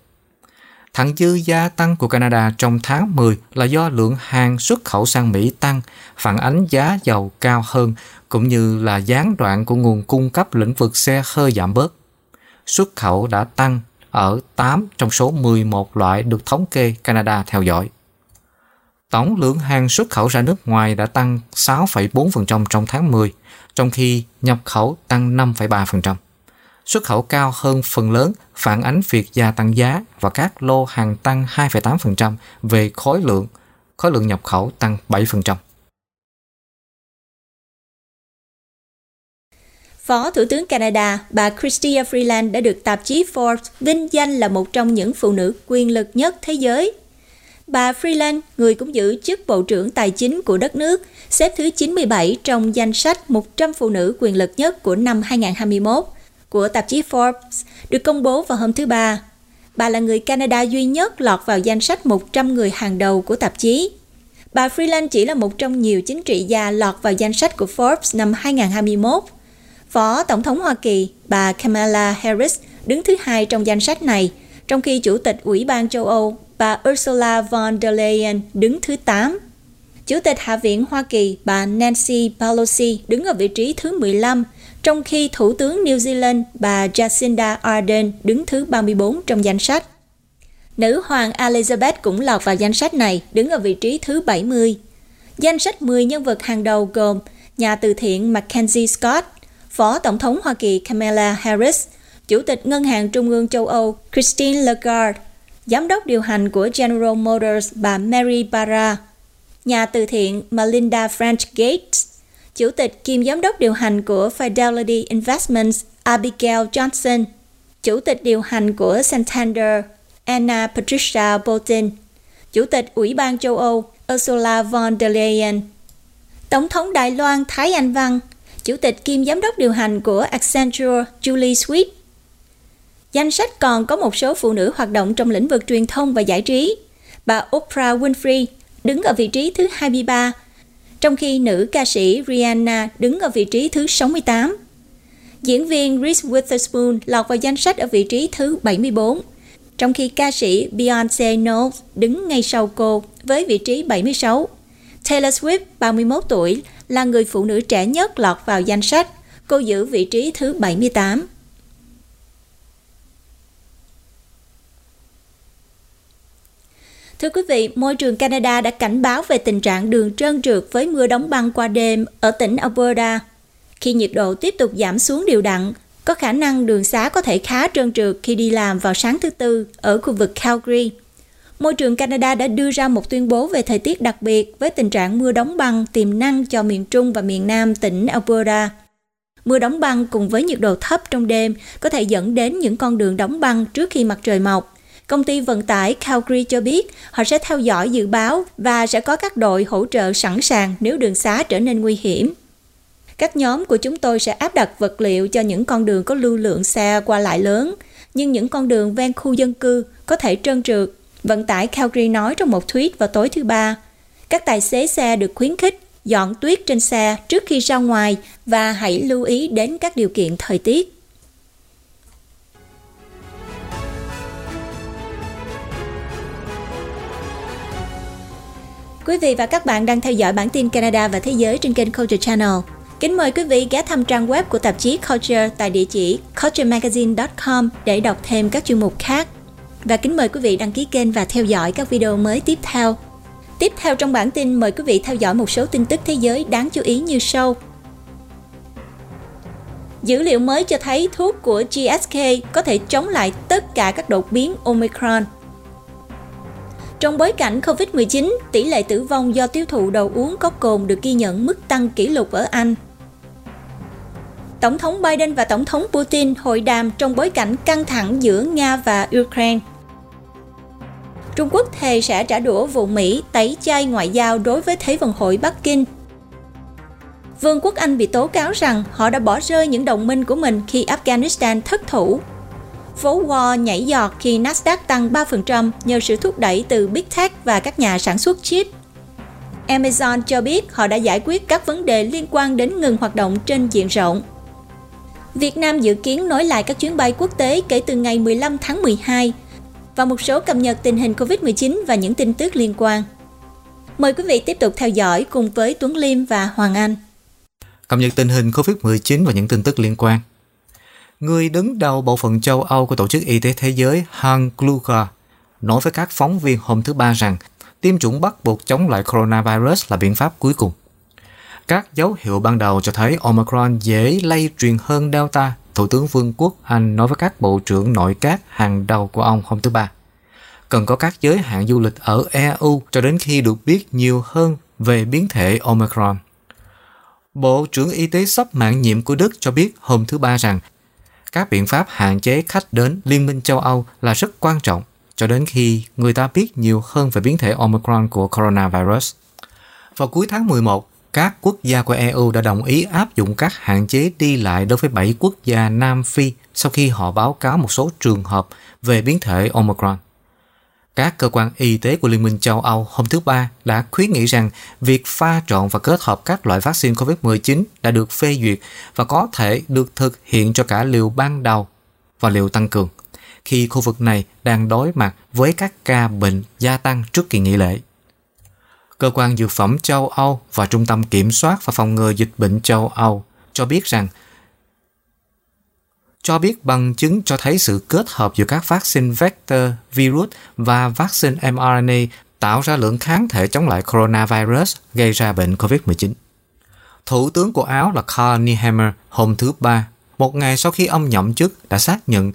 Thặng dư gia tăng của Canada trong tháng 10 là do lượng hàng xuất khẩu sang Mỹ tăng, phản ánh giá dầu cao hơn, cũng như là gián đoạn của nguồn cung cấp lĩnh vực xe hơi giảm bớt. Xuất khẩu đã tăng ở 8 trong số 11 loại được thống kê Canada theo dõi. Tổng lượng hàng xuất khẩu ra nước ngoài đã tăng 6,4% trong tháng 10, trong khi nhập khẩu tăng 5,3%. Xuất khẩu cao hơn phần lớn phản ánh việc gia tăng giá và các lô hàng tăng 2,8% về khối lượng nhập khẩu tăng 7%. Phó Thủ tướng Canada, bà Chrystia Freeland đã được tạp chí Forbes vinh danh là một trong những phụ nữ quyền lực nhất thế giới. Bà Freeland, người cũng giữ chức Bộ trưởng Tài chính của đất nước, xếp thứ 97 trong danh sách 100 phụ nữ quyền lực nhất của năm 2021 của tạp chí Forbes, được công bố vào hôm thứ Ba. Bà là người Canada duy nhất lọt vào danh sách 100 người hàng đầu của tạp chí. Bà Freeland chỉ là một trong nhiều chính trị gia lọt vào danh sách của Forbes năm 2021. Phó Tổng thống Hoa Kỳ, bà Kamala Harris đứng thứ hai trong danh sách này, trong khi Chủ tịch Ủy ban châu Âu, bà Ursula von der Leyen đứng thứ 8. Chủ tịch Hạ viện Hoa Kỳ, bà Nancy Pelosi đứng ở vị trí thứ 15, trong khi Thủ tướng New Zealand, bà Jacinda Ardern đứng thứ 34 trong danh sách. Nữ hoàng Elizabeth cũng lọt vào danh sách này, đứng ở vị trí thứ 70. Danh sách 10 nhân vật hàng đầu gồm nhà từ thiện Mackenzie Scott, Phó Tổng thống Hoa Kỳ Kamala Harris, Chủ tịch Ngân hàng Trung ương châu Âu Christine Lagarde, Giám đốc điều hành của General Motors bà Mary Barra, nhà từ thiện Melinda French Gates, Chủ tịch kiêm Giám đốc điều hành của Fidelity Investments Abigail Johnson, Chủ tịch điều hành của Santander Anna Patricia Bolton, Chủ tịch Ủy ban châu Âu Ursula von der Leyen, Tổng thống Đài Loan Thái Anh Văn, Chủ tịch kiêm Giám đốc điều hành của Accenture Julie Sweet. Danh sách còn có một số phụ nữ hoạt động trong lĩnh vực truyền thông và giải trí. Bà Oprah Winfrey đứng ở vị trí thứ 23, trong khi nữ ca sĩ Rihanna đứng ở vị trí thứ 68. Diễn viên Reese Witherspoon lọt vào danh sách ở vị trí thứ 74, trong khi ca sĩ Beyoncé Knowles đứng ngay sau cô với vị trí 76. Taylor Swift, 31 tuổi, là người phụ nữ trẻ nhất lọt vào danh sách. Cô giữ vị trí thứ 78. Thưa quý vị, môi trường Canada đã cảnh báo về tình trạng đường trơn trượt với mưa đóng băng qua đêm ở tỉnh Alberta. Khi nhiệt độ tiếp tục giảm xuống đều đặn, có khả năng đường xá có thể khá trơn trượt khi đi làm vào sáng thứ Tư ở khu vực Calgary. Môi trường Canada đã đưa ra một tuyên bố về thời tiết đặc biệt với tình trạng mưa đóng băng tiềm năng cho miền Trung và miền Nam tỉnh Alberta. Mưa đóng băng cùng với nhiệt độ thấp trong đêm có thể dẫn đến những con đường đóng băng trước khi mặt trời mọc. Công ty vận tải Calgary cho biết họ sẽ theo dõi dự báo và sẽ có các đội hỗ trợ sẵn sàng nếu đường xá trở nên nguy hiểm. Các nhóm của chúng tôi sẽ áp đặt vật liệu cho những con đường có lưu lượng xe qua lại lớn, nhưng những con đường ven khu dân cư có thể trơn trượt. Vận tải Calgary nói trong một tweet vào tối thứ Ba. Các tài xế xe được khuyến khích dọn tuyết trên xe trước khi ra ngoài và hãy lưu ý đến các điều kiện thời tiết. Quý vị và các bạn đang theo dõi bản tin Canada và Thế giới trên kênh Culture Channel. Kính mời quý vị ghé thăm trang web của tạp chí Culture tại địa chỉ culturemagazine.com để đọc thêm các chuyên mục khác. Và kính mời quý vị đăng ký kênh và theo dõi các video mới tiếp theo. Tiếp theo trong bản tin, mời quý vị theo dõi một số tin tức thế giới đáng chú ý như sau. Dữ liệu mới cho thấy thuốc của GSK có thể chống lại tất cả các đột biến Omicron. Trong bối cảnh COVID-19, tỷ lệ tử vong do tiêu thụ đồ uống có cồn được ghi nhận mức tăng kỷ lục ở Anh. Tổng thống Biden và Tổng thống Putin hội đàm trong bối cảnh căng thẳng giữa Nga và Ukraine. Trung Quốc thề sẽ trả đũa vụ Mỹ tẩy chay ngoại giao đối với Thế vận hội Bắc Kinh. Vương quốc Anh bị tố cáo rằng họ đã bỏ rơi những đồng minh của mình khi Afghanistan thất thủ. Phố Wall nhảy giọt khi Nasdaq tăng 3% nhờ sự thúc đẩy từ Big Tech và các nhà sản xuất chip. Amazon cho biết họ đã giải quyết các vấn đề liên quan đến ngừng hoạt động trên diện rộng. Việt Nam dự kiến nối lại các chuyến bay quốc tế kể từ ngày 15 tháng 12 và một số cập nhật tình hình COVID-19 và những tin tức liên quan. Mời quý vị tiếp tục theo dõi cùng với Tuấn Liêm và Hoàng Anh. Cập nhật tình hình COVID-19 và những tin tức liên quan. Người đứng đầu bộ phận châu Âu của Tổ chức Y tế Thế giới Hans Kluge nói với các phóng viên hôm thứ Ba rằng tiêm chủng bắt buộc chống lại coronavirus là biện pháp cuối cùng. Các dấu hiệu ban đầu cho thấy Omicron dễ lây truyền hơn Delta, Thủ tướng Vương quốc Anh nói với các bộ trưởng nội các hàng đầu của ông hôm thứ Ba. Cần có các giới hạn du lịch ở EU cho đến khi được biết nhiều hơn về biến thể Omicron. Bộ trưởng Y tế sắp mãn nhiệm của Đức cho biết hôm thứ Ba rằng các biện pháp hạn chế khách đến Liên minh châu Âu là rất quan trọng cho đến khi người ta biết nhiều hơn về biến thể Omicron của coronavirus. Vào cuối tháng 11, các quốc gia của EU đã đồng ý áp dụng các hạn chế đi lại đối với 7 quốc gia Nam Phi sau khi họ báo cáo một số trường hợp về biến thể Omicron. Các cơ quan y tế của Liên minh châu Âu hôm thứ Ba đã khuyến nghị rằng việc pha trộn và kết hợp các loại vaccine COVID-19 đã được phê duyệt và có thể được thực hiện cho cả liều ban đầu và liều tăng cường, khi khu vực này đang đối mặt với các ca bệnh gia tăng trước kỳ nghỉ lễ. Cơ quan Dược phẩm châu Âu và Trung tâm Kiểm soát và Phòng ngừa Dịch bệnh châu Âu cho biết bằng chứng cho thấy sự kết hợp giữa các vaccine vector virus và vaccine mRNA tạo ra lượng kháng thể chống lại coronavirus gây ra bệnh COVID-19. Thủ tướng của Áo là Carney Hammer hôm thứ Ba, một ngày sau khi ông nhậm chức, đã xác nhận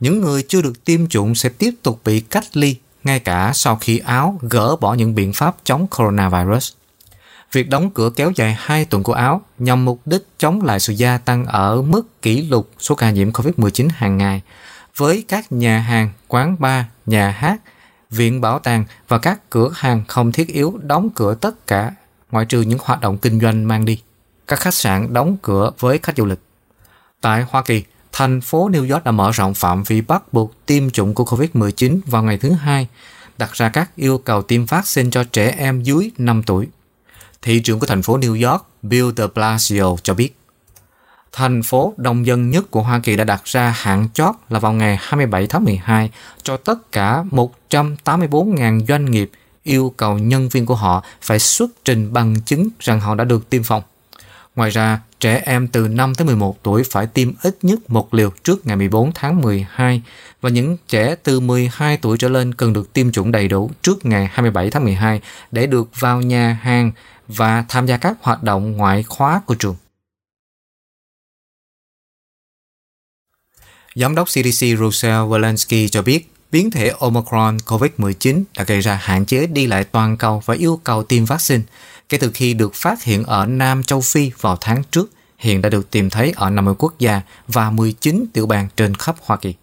những người chưa được tiêm chủng sẽ tiếp tục bị cách ly ngay cả sau khi Áo gỡ bỏ những biện pháp chống coronavirus. Việc đóng cửa kéo dài 2 tuần của Áo nhằm mục đích chống lại sự gia tăng ở mức kỷ lục số ca nhiễm COVID-19 hàng ngày, với các nhà hàng, quán bar, nhà hát, viện bảo tàng và các cửa hàng không thiết yếu đóng cửa tất cả, ngoại trừ những hoạt động kinh doanh mang đi. Các khách sạn đóng cửa với khách du lịch. Tại Hoa Kỳ, thành phố New York đã mở rộng phạm vi bắt buộc tiêm chủng của COVID-19 vào ngày thứ Hai, đặt ra các yêu cầu tiêm vaccine cho trẻ em dưới 5 tuổi. Thị trưởng của thành phố New York, Bill de Blasio, cho biết thành phố đông dân nhất của Hoa Kỳ đã đặt ra hạn chót là vào ngày 27 tháng 12 cho tất cả 184.000 doanh nghiệp yêu cầu nhân viên của họ phải xuất trình bằng chứng rằng họ đã được tiêm phòng. Ngoài ra, trẻ em từ 5 tới 11 tuổi phải tiêm ít nhất một liều trước ngày 14 tháng 12 và những trẻ từ 12 tuổi trở lên cần được tiêm chủng đầy đủ trước ngày 27 tháng 12 để được vào nhà hàng và tham gia các hoạt động ngoại khóa của trường. Giám đốc CDC Rochelle Walensky cho biết biến thể Omicron COVID-19 đã gây ra hạn chế đi lại toàn cầu và yêu cầu tiêm vaccine kể từ khi được phát hiện ở Nam Châu Phi vào tháng trước, hiện đã được tìm thấy ở 50 quốc gia và 19 tiểu bang trên khắp Hoa Kỳ.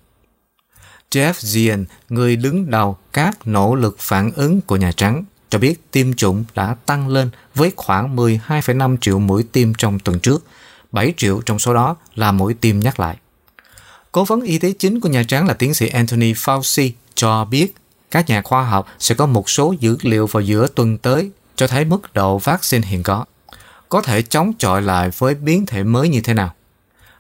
Jeff Zients, người đứng đầu các nỗ lực phản ứng của Nhà Trắng, cho biết tiêm chủng đã tăng lên với khoảng 12,5 triệu mũi tiêm trong tuần trước, 7 triệu trong số đó là mũi tiêm nhắc lại. Cố vấn y tế chính của Nhà Trắng là tiến sĩ Anthony Fauci cho biết các nhà khoa học sẽ có một số dữ liệu vào giữa tuần tới cho thấy mức độ vaccine hiện có thể chống chọi lại với biến thể mới như thế nào.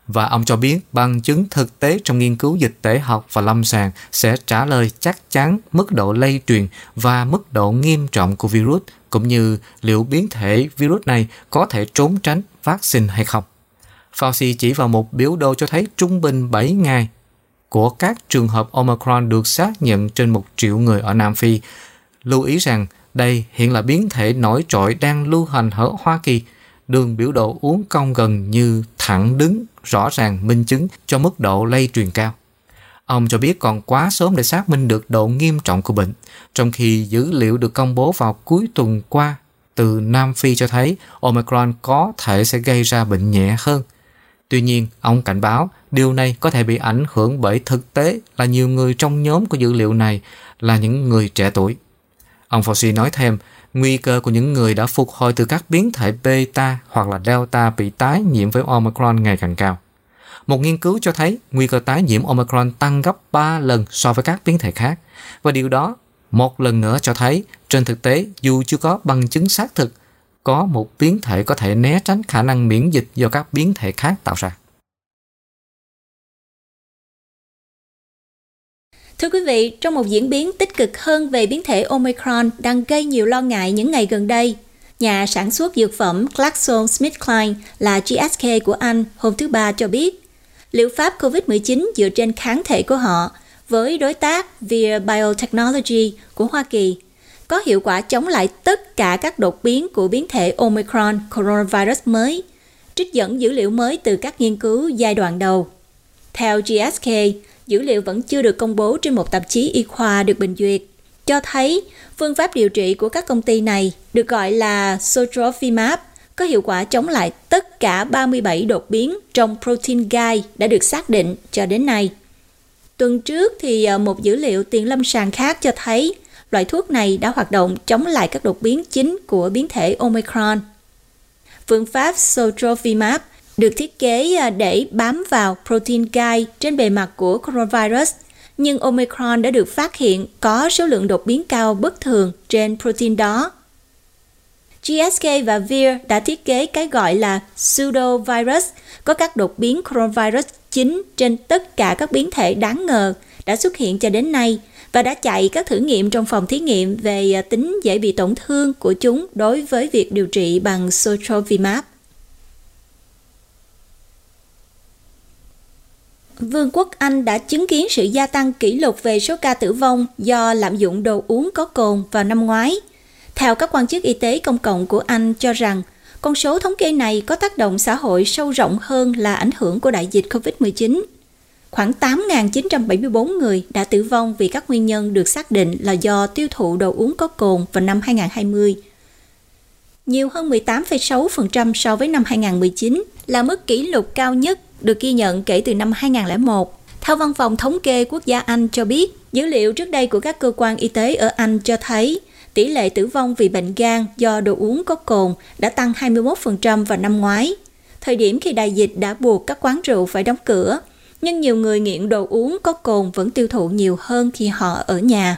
Và ông cho biết bằng chứng thực tế trong nghiên cứu dịch tễ học và lâm sàng sẽ trả lời chắc chắn mức độ lây truyền và mức độ nghiêm trọng của virus, cũng như liệu biến thể virus này có thể trốn tránh vaccine hay không. Fauci chỉ vào một biểu đồ cho thấy trung bình 7 ngày của các trường hợp Omicron được xác nhận trên 1 triệu người ở Nam Phi, lưu ý rằng đây hiện là biến thể nổi trội đang lưu hành ở Hoa Kỳ. Đường biểu đồ uốn cong gần như thẳng đứng, rõ ràng minh chứng cho mức độ lây truyền cao. Ông cho biết còn quá sớm để xác minh được độ nghiêm trọng của bệnh, trong khi dữ liệu được công bố vào cuối tuần qua từ Nam Phi cho thấy Omicron có thể sẽ gây ra bệnh nhẹ hơn. Tuy nhiên, ông cảnh báo điều này có thể bị ảnh hưởng bởi thực tế là nhiều người trong nhóm của dữ liệu này là những người trẻ tuổi. Ông Fauci nói thêm, nguy cơ của những người đã phục hồi từ các biến thể Beta hoặc là Delta bị tái nhiễm với Omicron ngày càng cao. Một nghiên cứu cho thấy nguy cơ tái nhiễm Omicron tăng gấp 3 lần so với các biến thể khác. Và điều đó một lần nữa cho thấy, trên thực tế, dù chưa có bằng chứng xác thực, có một biến thể có thể né tránh khả năng miễn dịch do các biến thể khác tạo ra. Thưa quý vị, trong một diễn biến tích cực hơn về biến thể Omicron đang gây nhiều lo ngại những ngày gần đây, nhà sản xuất dược phẩm GlaxoSmithKline là GSK của Anh hôm thứ Ba cho biết, liệu pháp COVID-19 dựa trên kháng thể của họ với đối tác Vir Biotechnology của Hoa Kỳ có hiệu quả chống lại tất cả các đột biến của biến thể Omicron coronavirus mới, trích dẫn dữ liệu mới từ các nghiên cứu giai đoạn đầu. Theo GSK, dữ liệu vẫn chưa được công bố trên một tạp chí y khoa được bình duyệt, cho thấy phương pháp điều trị của các công ty này được gọi là Sotrovimab có hiệu quả chống lại tất cả 37 đột biến trong protein gai đã được xác định cho đến nay. Tuần trước thì một dữ liệu tiền lâm sàng khác cho thấy loại thuốc này đã hoạt động chống lại các đột biến chính của biến thể Omicron. Phương pháp Sotrovimab được thiết kế để bám vào protein gai trên bề mặt của coronavirus, nhưng Omicron đã được phát hiện có số lượng đột biến cao bất thường trên protein đó. GSK và Vir đã thiết kế cái gọi là pseudovirus có các đột biến coronavirus chính trên tất cả các biến thể đáng ngờ đã xuất hiện cho đến nay và đã chạy các thử nghiệm trong phòng thí nghiệm về tính dễ bị tổn thương của chúng đối với việc điều trị bằng Sotrovimab. Vương quốc Anh đã chứng kiến sự gia tăng kỷ lục về số ca tử vong do lạm dụng đồ uống có cồn vào năm ngoái. Theo các quan chức y tế công cộng của Anh cho rằng, con số thống kê này có tác động xã hội sâu rộng hơn là ảnh hưởng của đại dịch COVID-19. Khoảng 8.974 người đã tử vong vì các nguyên nhân được xác định là do tiêu thụ đồ uống có cồn vào năm 2020. Nhiều hơn 18,6% so với năm 2019 là mức kỷ lục cao nhất được ghi nhận kể từ năm 2001. Theo Văn phòng Thống kê Quốc gia Anh cho biết, dữ liệu trước đây của các cơ quan y tế ở Anh cho thấy tỷ lệ tử vong vì bệnh gan do đồ uống có cồn đã tăng 21% vào năm ngoái, thời điểm khi đại dịch đã buộc các quán rượu phải đóng cửa, nhưng nhiều người nghiện đồ uống có cồn vẫn tiêu thụ nhiều hơn khi họ ở nhà.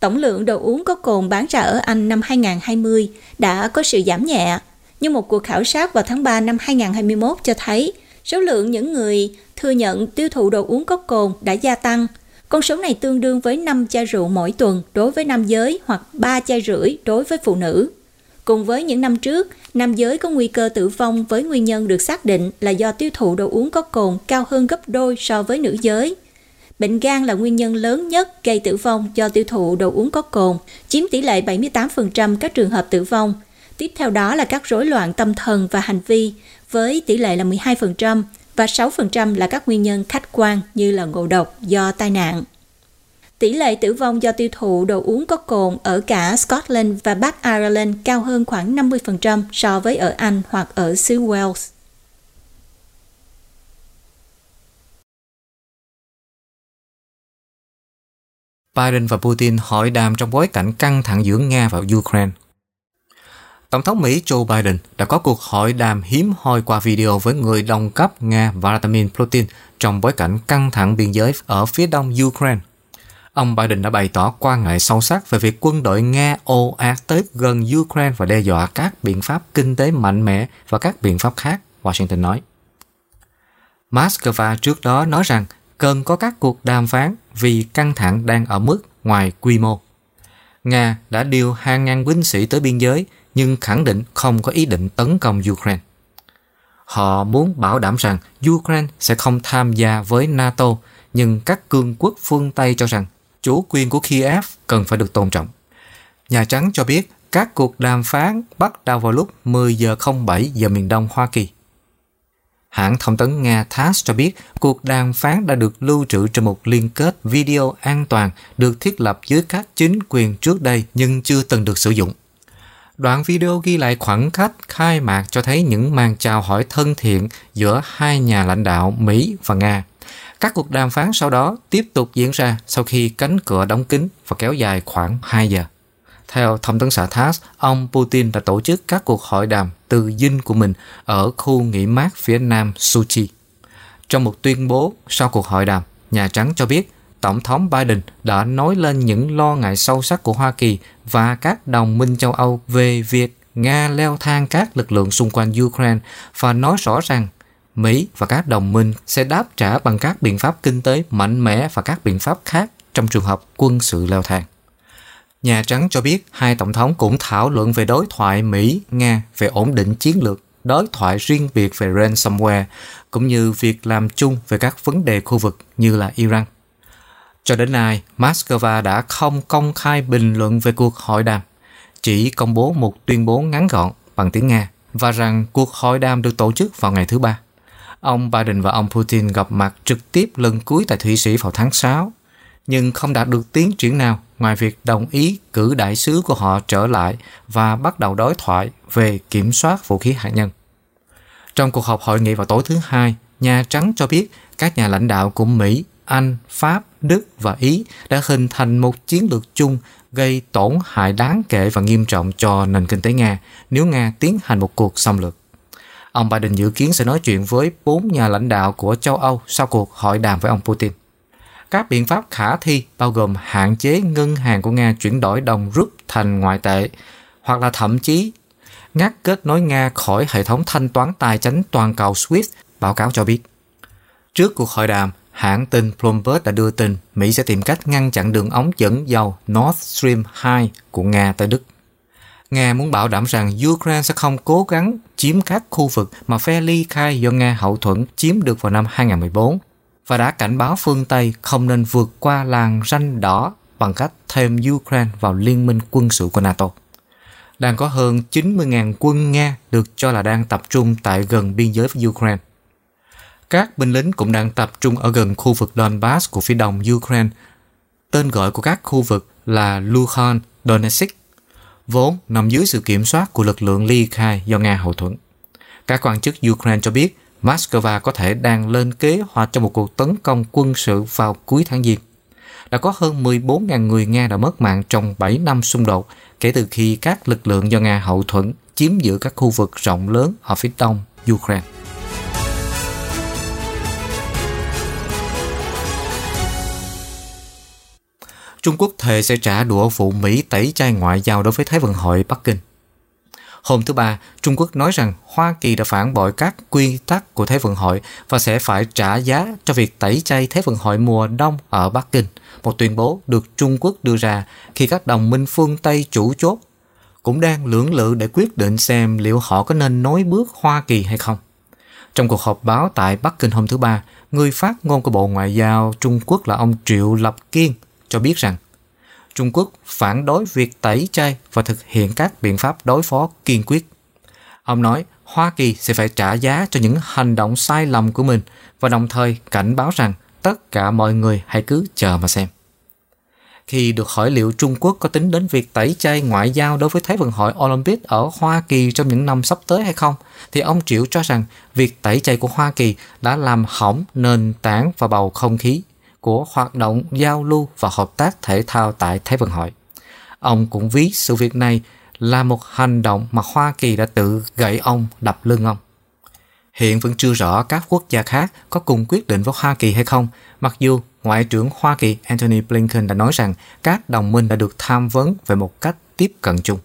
Tổng lượng đồ uống có cồn bán ra ở Anh năm 2020 đã có sự giảm nhẹ, nhưng một cuộc khảo sát vào tháng 3 năm 2021 cho thấy số lượng những người thừa nhận tiêu thụ đồ uống có cồn đã gia tăng. Con số này tương đương với 5 chai rượu mỗi tuần đối với nam giới hoặc 3 chai rưỡi đối với phụ nữ. Cùng với những năm trước, nam giới có nguy cơ tử vong với nguyên nhân được xác định là do tiêu thụ đồ uống có cồn cao hơn gấp đôi so với nữ giới. Bệnh gan là nguyên nhân lớn nhất gây tử vong do tiêu thụ đồ uống có cồn, chiếm tỷ lệ 78% các trường hợp tử vong. Tiếp theo đó là các rối loạn tâm thần và hành vi, với tỷ lệ là 12%. Và 6% là các nguyên nhân khách quan như là ngộ độc do tai nạn. Tỷ lệ tử vong do tiêu thụ đồ uống có cồn ở cả Scotland và Bắc Ireland cao hơn khoảng 50% so với ở Anh hoặc ở xứ Wales. Biden và Putin hội đàm trong bối cảnh căng thẳng giữa Nga và Ukraine. Tổng thống Mỹ Joe Biden đã có cuộc hội đàm hiếm hoi qua video với người đồng cấp Nga Vladimir Putin trong bối cảnh căng thẳng biên giới ở phía đông Ukraine. Ông Biden đã bày tỏ quan ngại sâu sắc về việc quân đội Nga ồ ạt tới gần Ukraine và đe dọa các biện pháp kinh tế mạnh mẽ và các biện pháp khác, Washington nói. Moscow trước đó nói rằng cần có các cuộc đàm phán vì căng thẳng đang ở mức ngoài quy mô. Nga đã điều hàng ngàn binh sĩ tới biên giới, nhưng khẳng định không có ý định tấn công Ukraine. Họ muốn bảo đảm rằng Ukraine sẽ không tham gia với NATO, nhưng các cường quốc phương Tây cho rằng chủ quyền của Kiev cần phải được tôn trọng. Nhà Trắng cho biết các cuộc đàm phán bắt đầu vào lúc 10:07 giờ miền đông Hoa Kỳ. Hãng thông tấn Nga TASS cho biết cuộc đàm phán đã được lưu trữ trên một liên kết video an toàn được thiết lập dưới các chính quyền trước đây nhưng chưa từng được sử dụng. Đoạn video ghi lại khoảnh khắc khai mạc cho thấy những màn chào hỏi thân thiện giữa hai nhà lãnh đạo Mỹ và Nga. Các cuộc đàm phán sau đó tiếp tục diễn ra sau khi cánh cửa đóng kín và kéo dài khoảng 2 giờ. Theo thông tấn xã TASS, ông Putin đã tổ chức các cuộc hội đàm từ dinh của mình ở khu nghỉ mát phía nam Sochi. Trong một tuyên bố sau cuộc hội đàm, Nhà Trắng cho biết Tổng thống Biden đã nói lên những lo ngại sâu sắc của Hoa Kỳ và các đồng minh châu Âu về việc Nga leo thang các lực lượng xung quanh Ukraine và nói rõ rằng Mỹ và các đồng minh sẽ đáp trả bằng các biện pháp kinh tế mạnh mẽ và các biện pháp khác trong trường hợp quân sự leo thang. Nhà Trắng cho biết hai tổng thống cũng thảo luận về đối thoại Mỹ-Nga về ổn định chiến lược, đối thoại riêng biệt về ransomware, cũng như việc làm chung về các vấn đề khu vực như là Iran. Cho đến nay, Moscow đã không công khai bình luận về cuộc hội đàm, chỉ công bố một tuyên bố ngắn gọn bằng tiếng Nga và rằng cuộc hội đàm được tổ chức vào ngày thứ Ba. Ông Biden và ông Putin gặp mặt trực tiếp lần cuối tại Thụy Sĩ vào tháng 6, nhưng không đạt được tiến triển nào ngoài việc đồng ý cử đại sứ của họ trở lại và bắt đầu đối thoại về kiểm soát vũ khí hạt nhân. Trong cuộc họp hội nghị vào tối thứ Hai, Nhà Trắng cho biết các nhà lãnh đạo của Mỹ, Anh, Pháp, Đức và Ý đã hình thành một chiến lược chung gây tổn hại đáng kể và nghiêm trọng cho nền kinh tế Nga nếu Nga tiến hành một cuộc xâm lược. Ông Biden dự kiến sẽ nói chuyện với 4 nhà lãnh đạo của châu Âu sau cuộc hội đàm với ông Putin. Các biện pháp khả thi bao gồm hạn chế ngân hàng của Nga chuyển đổi đồng rúp thành ngoại tệ, hoặc là thậm chí ngắt kết nối Nga khỏi hệ thống thanh toán tài chính toàn cầu SWIFT, báo cáo cho biết. Trước cuộc hội đàm, hãng tin Bloomberg đã đưa tin Mỹ sẽ tìm cách ngăn chặn đường ống dẫn dầu Nord Stream 2 của Nga tới Đức. Nga muốn bảo đảm rằng Ukraine sẽ không cố gắng chiếm các khu vực mà phe ly khai do Nga hậu thuẫn chiếm được vào năm 2014 và đã cảnh báo phương Tây không nên vượt qua làn ranh đỏ bằng cách thêm Ukraine vào liên minh quân sự của NATO. Đang có hơn 90.000 quân Nga được cho là đang tập trung tại gần biên giới với Ukraine. Các binh lính cũng đang tập trung ở gần khu vực Donbass của phía đông Ukraine. Tên gọi của các khu vực là Luhansk, Donetsk, vốn nằm dưới sự kiểm soát của lực lượng ly khai do Nga hậu thuẫn. Các quan chức Ukraine cho biết Moscow có thể đang lên kế hoạch cho một cuộc tấn công quân sự vào cuối tháng Giêng. Đã có hơn 14.000 người Nga đã mất mạng trong 7 năm xung đột kể từ khi các lực lượng do Nga hậu thuẫn chiếm giữ các khu vực rộng lớn ở phía đông Ukraine. Trung Quốc thề sẽ trả đũa vụ Mỹ tẩy chay ngoại giao đối với Thế vận hội Bắc Kinh. Hôm thứ Ba, Trung Quốc nói rằng Hoa Kỳ đã phản bội các quy tắc của Thế vận hội và sẽ phải trả giá cho việc tẩy chay Thế vận hội mùa đông ở Bắc Kinh, một tuyên bố được Trung Quốc đưa ra khi các đồng minh phương Tây chủ chốt cũng đang lưỡng lự để quyết định xem liệu họ có nên nối bước Hoa Kỳ hay không. Trong cuộc họp báo tại Bắc Kinh hôm thứ Ba, người phát ngôn của Bộ Ngoại giao Trung Quốc là ông Triệu Lập Kiên cho biết rằng Trung Quốc phản đối việc tẩy chay và thực hiện các biện pháp đối phó kiên quyết. Ông nói Hoa Kỳ sẽ phải trả giá cho những hành động sai lầm của mình và đồng thời cảnh báo rằng tất cả mọi người hãy cứ chờ mà xem. Khi được hỏi liệu Trung Quốc có tính đến việc tẩy chay ngoại giao đối với Thế vận hội Olympic ở Hoa Kỳ trong những năm sắp tới hay không, thì ông Triệu cho rằng việc tẩy chay của Hoa Kỳ đã làm hỏng nền tảng và bầu không khí của hoạt động giao lưu và hợp tác thể thao tại Thế vận hội. Ông cũng ví sự việc này là một hành động mà Hoa Kỳ đã tự gậy ông, đập lưng ông. Hiện vẫn chưa rõ các quốc gia khác có cùng quyết định với Hoa Kỳ hay không, mặc dù Ngoại trưởng Hoa Kỳ Antony Blinken đã nói rằng các đồng minh đã được tham vấn về một cách tiếp cận chung.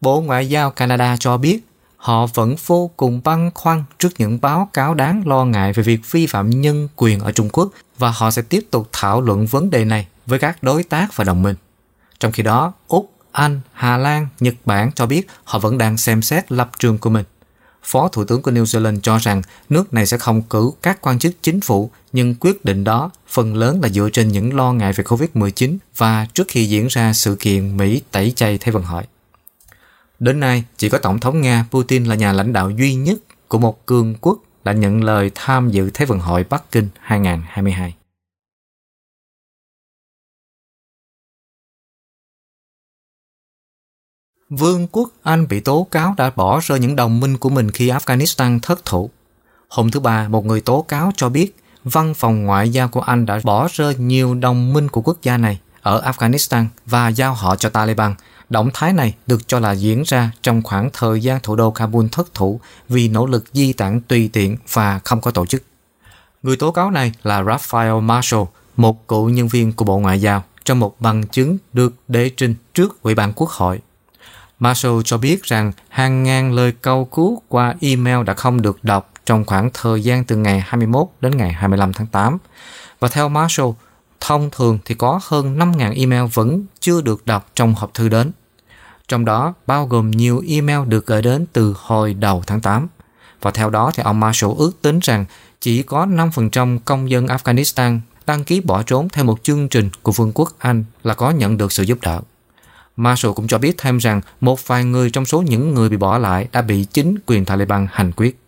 Bộ Ngoại giao Canada cho biết họ vẫn vô cùng băn khoăn trước những báo cáo đáng lo ngại về việc vi phạm nhân quyền ở Trung Quốc và họ sẽ tiếp tục thảo luận vấn đề này với các đối tác và đồng minh. Trong khi đó, Úc, Anh, Hà Lan, Nhật Bản cho biết họ vẫn đang xem xét lập trường của mình. Phó Thủ tướng của New Zealand cho rằng nước này sẽ không cử các quan chức chính phủ, nhưng quyết định đó phần lớn là dựa trên những lo ngại về COVID-19 và trước khi diễn ra sự kiện Mỹ tẩy chay Thế vận hội. Đến nay, chỉ có Tổng thống Nga Putin là nhà lãnh đạo duy nhất của một cường quốc đã nhận lời tham dự Thế vận hội Bắc Kinh 2022. Vương quốc Anh bị tố cáo đã bỏ rơi những đồng minh của mình khi Afghanistan thất thủ. Hôm thứ Ba, một người tố cáo cho biết văn phòng ngoại giao của Anh đã bỏ rơi nhiều đồng minh của quốc gia này ở Afghanistan và giao họ cho Taliban. Động thái này được cho là diễn ra trong khoảng thời gian thủ đô Kabul thất thủ vì nỗ lực di tản tùy tiện và không có tổ chức. Người tố cáo này là Raphael Marshall, một cựu nhân viên của Bộ Ngoại giao, trong một bằng chứng được đệ trình trước Ủy ban Quốc hội. Marshall cho biết rằng hàng ngàn lời cầu cứu qua email đã không được đọc trong khoảng thời gian từ ngày 21 đến ngày 25 tháng 8. Và theo Marshall, thông thường thì có hơn 5.000 email vẫn chưa được đọc trong hộp thư đến. Trong đó bao gồm nhiều email được gửi đến từ hồi đầu tháng 8. Và theo đó thì ông Marshall ước tính rằng chỉ có 5% công dân Afghanistan đăng ký bỏ trốn theo một chương trình của Vương quốc Anh là có nhận được sự giúp đỡ. Marshall cũng cho biết thêm rằng một vài người trong số những người bị bỏ lại đã bị chính quyền Taliban hành quyết.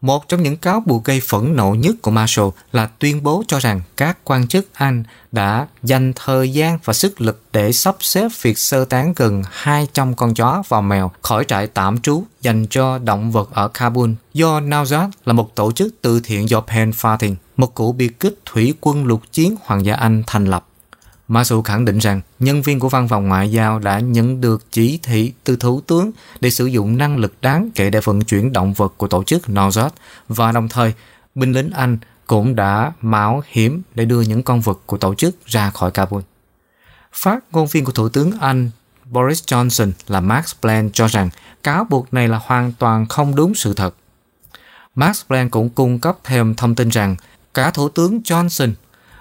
Một trong những cáo buộc gây phẫn nộ nhất của Marshall là tuyên bố cho rằng các quan chức Anh đã dành thời gian và sức lực để sắp xếp việc sơ tán gần 200 con chó và mèo khỏi trại tạm trú dành cho động vật ở Kabul do Nawaz là một tổ chức từ thiện do Penfarthing, một cựu biệt kích thủy quân lục chiến Hoàng gia Anh thành lập. Marshall khẳng định rằng nhân viên của văn phòng ngoại giao đã nhận được chỉ thị từ thủ tướng để sử dụng năng lực đáng kể để vận chuyển động vật của tổ chức Nawaz, và đồng thời binh lính Anh cũng đã mạo hiểm để đưa những con vật của tổ chức ra khỏi Kabul. Phát ngôn viên của Thủ tướng Anh Boris Johnson là Mark Blain cho rằng cáo buộc này là hoàn toàn không đúng sự thật. Mark Blain cũng cung cấp thêm thông tin rằng cả Thủ tướng Johnson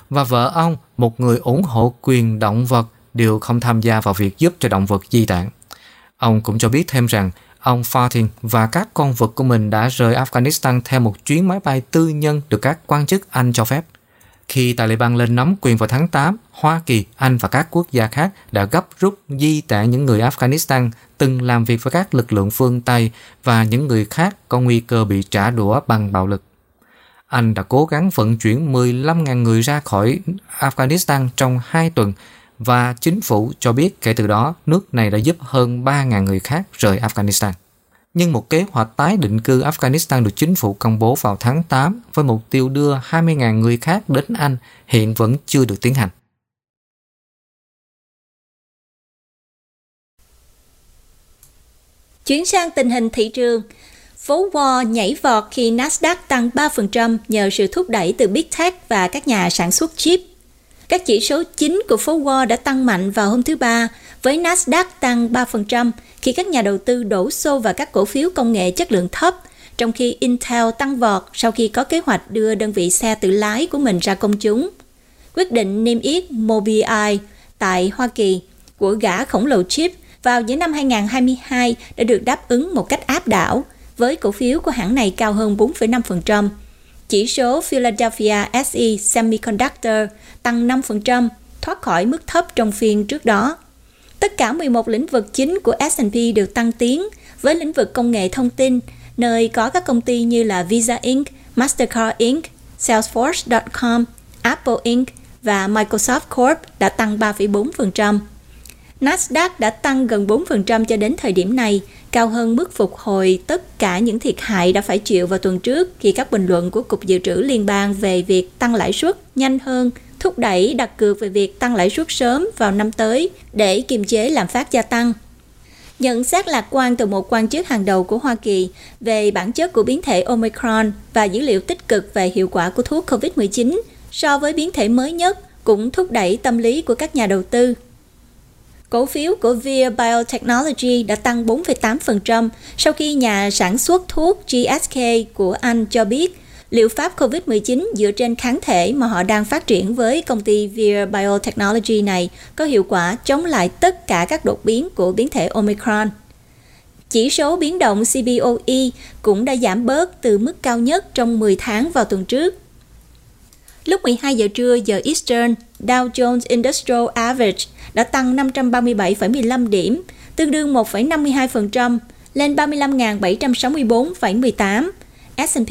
và vợ ông, một người ủng hộ quyền động vật, đều không tham gia vào việc giúp cho động vật di tản. Ông cũng cho biết thêm rằng ông Farthing và các con vật của mình đã rời Afghanistan theo một chuyến máy bay tư nhân được các quan chức Anh cho phép. Khi Taliban lên nắm quyền vào tháng 8, Hoa Kỳ, Anh và các quốc gia khác đã gấp rút di tản những người Afghanistan từng làm việc với các lực lượng phương Tây và những người khác có nguy cơ bị trả đũa bằng bạo lực. Anh đã cố gắng vận chuyển 15.000 người ra khỏi Afghanistan trong 2 tuần và chính phủ cho biết kể từ đó nước này đã giúp hơn 3.000 người khác rời Afghanistan. Nhưng một kế hoạch tái định cư Afghanistan được chính phủ công bố vào tháng 8 với mục tiêu đưa 20.000 người khác đến Anh hiện vẫn chưa được tiến hành. Chuyển sang tình hình thị trường. Phố Wall nhảy vọt khi Nasdaq tăng 3% nhờ sự thúc đẩy từ Big Tech và các nhà sản xuất chip. Các chỉ số chính của phố Wall đã tăng mạnh vào hôm thứ Ba, với Nasdaq tăng 3% khi các nhà đầu tư đổ xô vào các cổ phiếu công nghệ chất lượng thấp, trong khi Intel tăng vọt sau khi có kế hoạch đưa đơn vị xe tự lái của mình ra công chúng. Quyết định niêm yết Mobileye tại Hoa Kỳ của gã khổng lồ chip vào giữa năm 2022 đã được đáp ứng một cách áp đảo, với cổ phiếu của hãng này cao hơn 4,5%. Chỉ số Philadelphia SE Semiconductor tăng 5%, thoát khỏi mức thấp trong phiên trước đó. Tất cả 11 lĩnh vực chính của S&P đều tăng tiến, với lĩnh vực công nghệ thông tin, nơi có các công ty như là Visa Inc., Mastercard Inc., Salesforce.com, Apple Inc. và Microsoft Corp đã tăng 3,4%. Nasdaq đã tăng gần 4% cho đến thời điểm này, cao hơn mức phục hồi tất cả những thiệt hại đã phải chịu vào tuần trước khi các bình luận của Cục Dự trữ Liên bang về việc tăng lãi suất nhanh hơn, thúc đẩy đặt cược về việc tăng lãi suất sớm vào năm tới để kiềm chế lạm phát gia tăng. Nhận xét lạc quan từ một quan chức hàng đầu của Hoa Kỳ về bản chất của biến thể Omicron và dữ liệu tích cực về hiệu quả của thuốc COVID-19 so với biến thể mới nhất cũng thúc đẩy tâm lý của các nhà đầu tư. Cổ phiếu của Vir Biotechnology đã tăng 4,8% sau khi nhà sản xuất thuốc GSK của Anh cho biết liệu pháp COVID-19 dựa trên kháng thể mà họ đang phát triển với công ty Vir Biotechnology này có hiệu quả chống lại tất cả các đột biến của biến thể Omicron. Chỉ số biến động CBOE cũng đã giảm bớt từ mức cao nhất trong 10 tháng vào tuần trước. Lúc 12 giờ trưa giờ Eastern, Dow Jones Industrial Average đã tăng 537,15 điểm, tương đương 1,52%, lên 35.764,18. S&P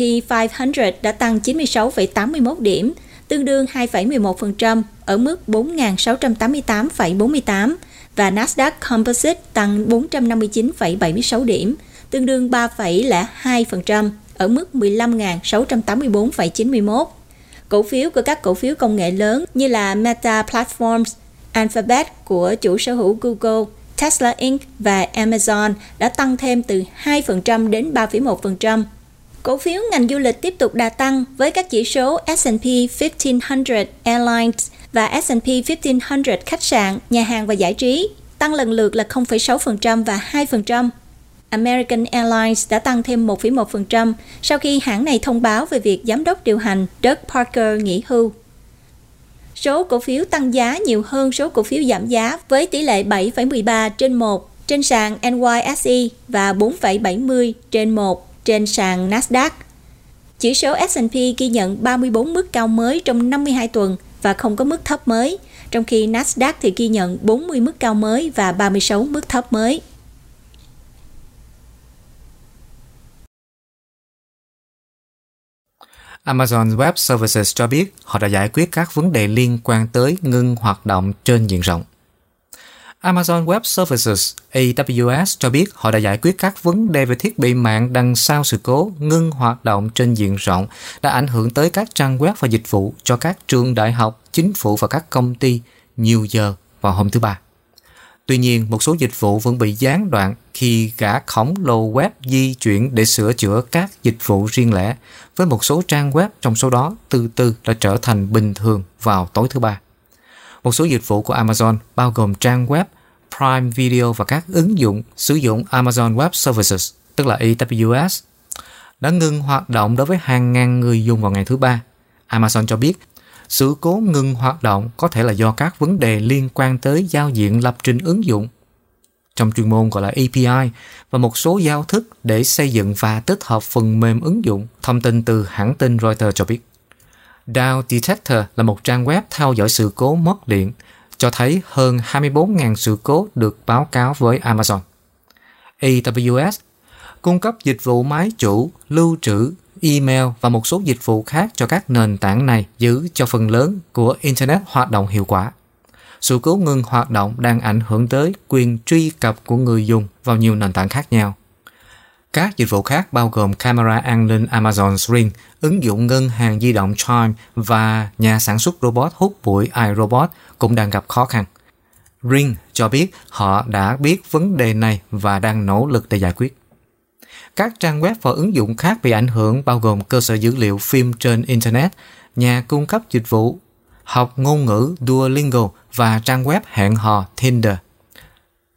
500 đã tăng 96,81 điểm, tương đương 2,11%, ở mức 4.688,48. Và Nasdaq Composite tăng 459,76 điểm, tương đương 3,02%, ở mức 15.684,91. Cổ phiếu của các cổ phiếu công nghệ lớn như là Meta Platforms, Alphabet của chủ sở hữu Google, Tesla Inc. và Amazon đã tăng thêm từ 2% đến 3,1%. Cổ phiếu ngành du lịch tiếp tục đà tăng với các chỉ số S&P 1500 Airlines và S&P 1500 khách sạn, nhà hàng và giải trí tăng lần lượt là 0,6% và 2%. American Airlines đã tăng thêm 1,1% sau khi hãng này thông báo về việc giám đốc điều hành Doug Parker nghỉ hưu. Số cổ phiếu tăng giá nhiều hơn số cổ phiếu giảm giá với tỷ lệ 7,13 trên 1 trên sàn NYSE và 4,70 trên 1 trên sàn Nasdaq. Chỉ số S&P ghi nhận 34 mức cao mới trong 52 tuần và không có mức thấp mới, trong khi Nasdaq thì ghi nhận 40 mức cao mới và 36 mức thấp mới. Amazon Web Services cho biết họ đã giải quyết các vấn đề liên quan tới ngưng hoạt động trên diện rộng. Amazon Web Services (AWS) cho biết họ đã giải quyết các vấn đề về thiết bị mạng đằng sau sự cố ngưng hoạt động trên diện rộng đã ảnh hưởng tới các trang web và dịch vụ cho các trường đại học, chính phủ và các công ty nhiều giờ vào hôm thứ Ba. Tuy nhiên, một số dịch vụ vẫn bị gián đoạn khi gã khổng lồ web di chuyển để sửa chữa các dịch vụ riêng lẻ, với một số trang web trong số đó từ từ đã trở thành bình thường vào tối thứ Ba. Một số dịch vụ của Amazon bao gồm trang web, Prime Video và các ứng dụng sử dụng Amazon Web Services, tức là AWS, đã ngừng hoạt động đối với hàng ngàn người dùng vào ngày thứ Ba. Amazon cho biết, sự cố ngừng hoạt động có thể là do các vấn đề liên quan tới giao diện lập trình ứng dụng, trong chuyên môn gọi là API, và một số giao thức để xây dựng và tích hợp phần mềm ứng dụng, thông tin từ hãng tin Reuters cho biết. Down Detector là một trang web theo dõi sự cố mất điện, cho thấy hơn 24.000 sự cố được báo cáo với Amazon. AWS cung cấp dịch vụ máy chủ, lưu trữ, email và một số dịch vụ khác cho các nền tảng này giữ cho phần lớn của Internet hoạt động hiệu quả. Sự cố ngừng hoạt động đang ảnh hưởng tới quyền truy cập của người dùng vào nhiều nền tảng khác nhau. Các dịch vụ khác bao gồm camera an ninh Amazon Ring, ứng dụng ngân hàng di động Chime và nhà sản xuất robot hút bụi iRobot cũng đang gặp khó khăn. Ring cho biết họ đã biết vấn đề này và đang nỗ lực để giải quyết. Các trang web và ứng dụng khác bị ảnh hưởng bao gồm cơ sở dữ liệu phim trên Internet, nhà cung cấp dịch vụ, học ngôn ngữ Duolingo và trang web hẹn hò Tinder.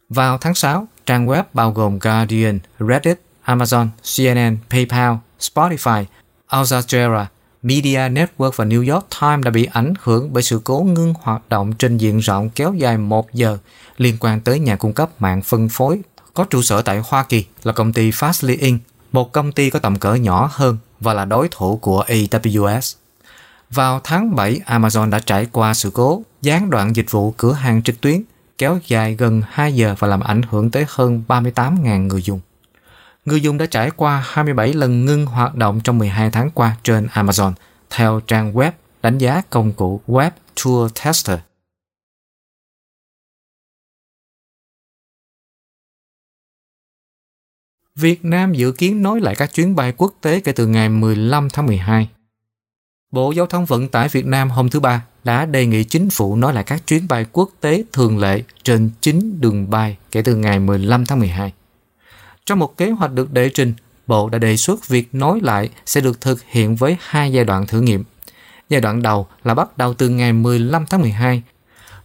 Vào tháng 6, trang web bao gồm Guardian, Reddit, Amazon, CNN, PayPal, Spotify, Al Jazeera, Media Network và New York Times đã bị ảnh hưởng bởi sự cố ngưng hoạt động trên diện rộng kéo dài 1 giờ liên quan tới nhà cung cấp mạng phân phối có trụ sở tại Hoa Kỳ là công ty Fastly Inc., một công ty có tầm cỡ nhỏ hơn và là đối thủ của AWS. Vào tháng 7, Amazon đã trải qua sự cố gián đoạn dịch vụ cửa hàng trực tuyến kéo dài gần 2 giờ và làm ảnh hưởng tới hơn 38.000 người dùng. Người dùng đã trải qua 27 lần ngưng hoạt động trong 12 tháng qua trên Amazon, theo trang web đánh giá công cụ Web Tool Tester. Việt Nam dự kiến nối lại các chuyến bay quốc tế kể từ ngày 15 tháng 12. Bộ Giao thông Vận tải Việt Nam hôm thứ Ba đã đề nghị chính phủ nối lại các chuyến bay quốc tế thường lệ trên 9 đường bay kể từ ngày 15 tháng 12. Trong một kế hoạch được đệ trình, Bộ đã đề xuất việc nối lại sẽ được thực hiện với 2 giai đoạn thử nghiệm. Giai đoạn đầu là bắt đầu từ ngày 15 tháng 12,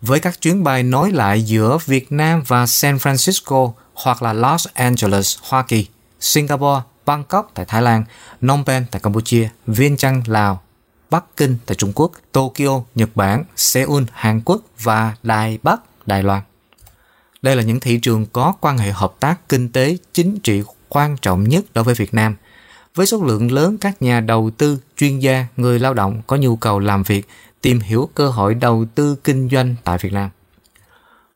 với các chuyến bay nối lại giữa Việt Nam và San Francisco hoặc là Los Angeles, Hoa Kỳ, Singapore, Bangkok tại Thái Lan, Phnom Penh tại Campuchia, Viêng Chăn, Lào, Bắc Kinh tại Trung Quốc, Tokyo, Nhật Bản, Seoul, Hàn Quốc và Đài Bắc, Đài Loan. Đây là những thị trường có quan hệ hợp tác kinh tế, chính trị quan trọng nhất đối với Việt Nam, với số lượng lớn các nhà đầu tư, chuyên gia, người lao động có nhu cầu làm việc, tìm hiểu cơ hội đầu tư kinh doanh tại Việt Nam.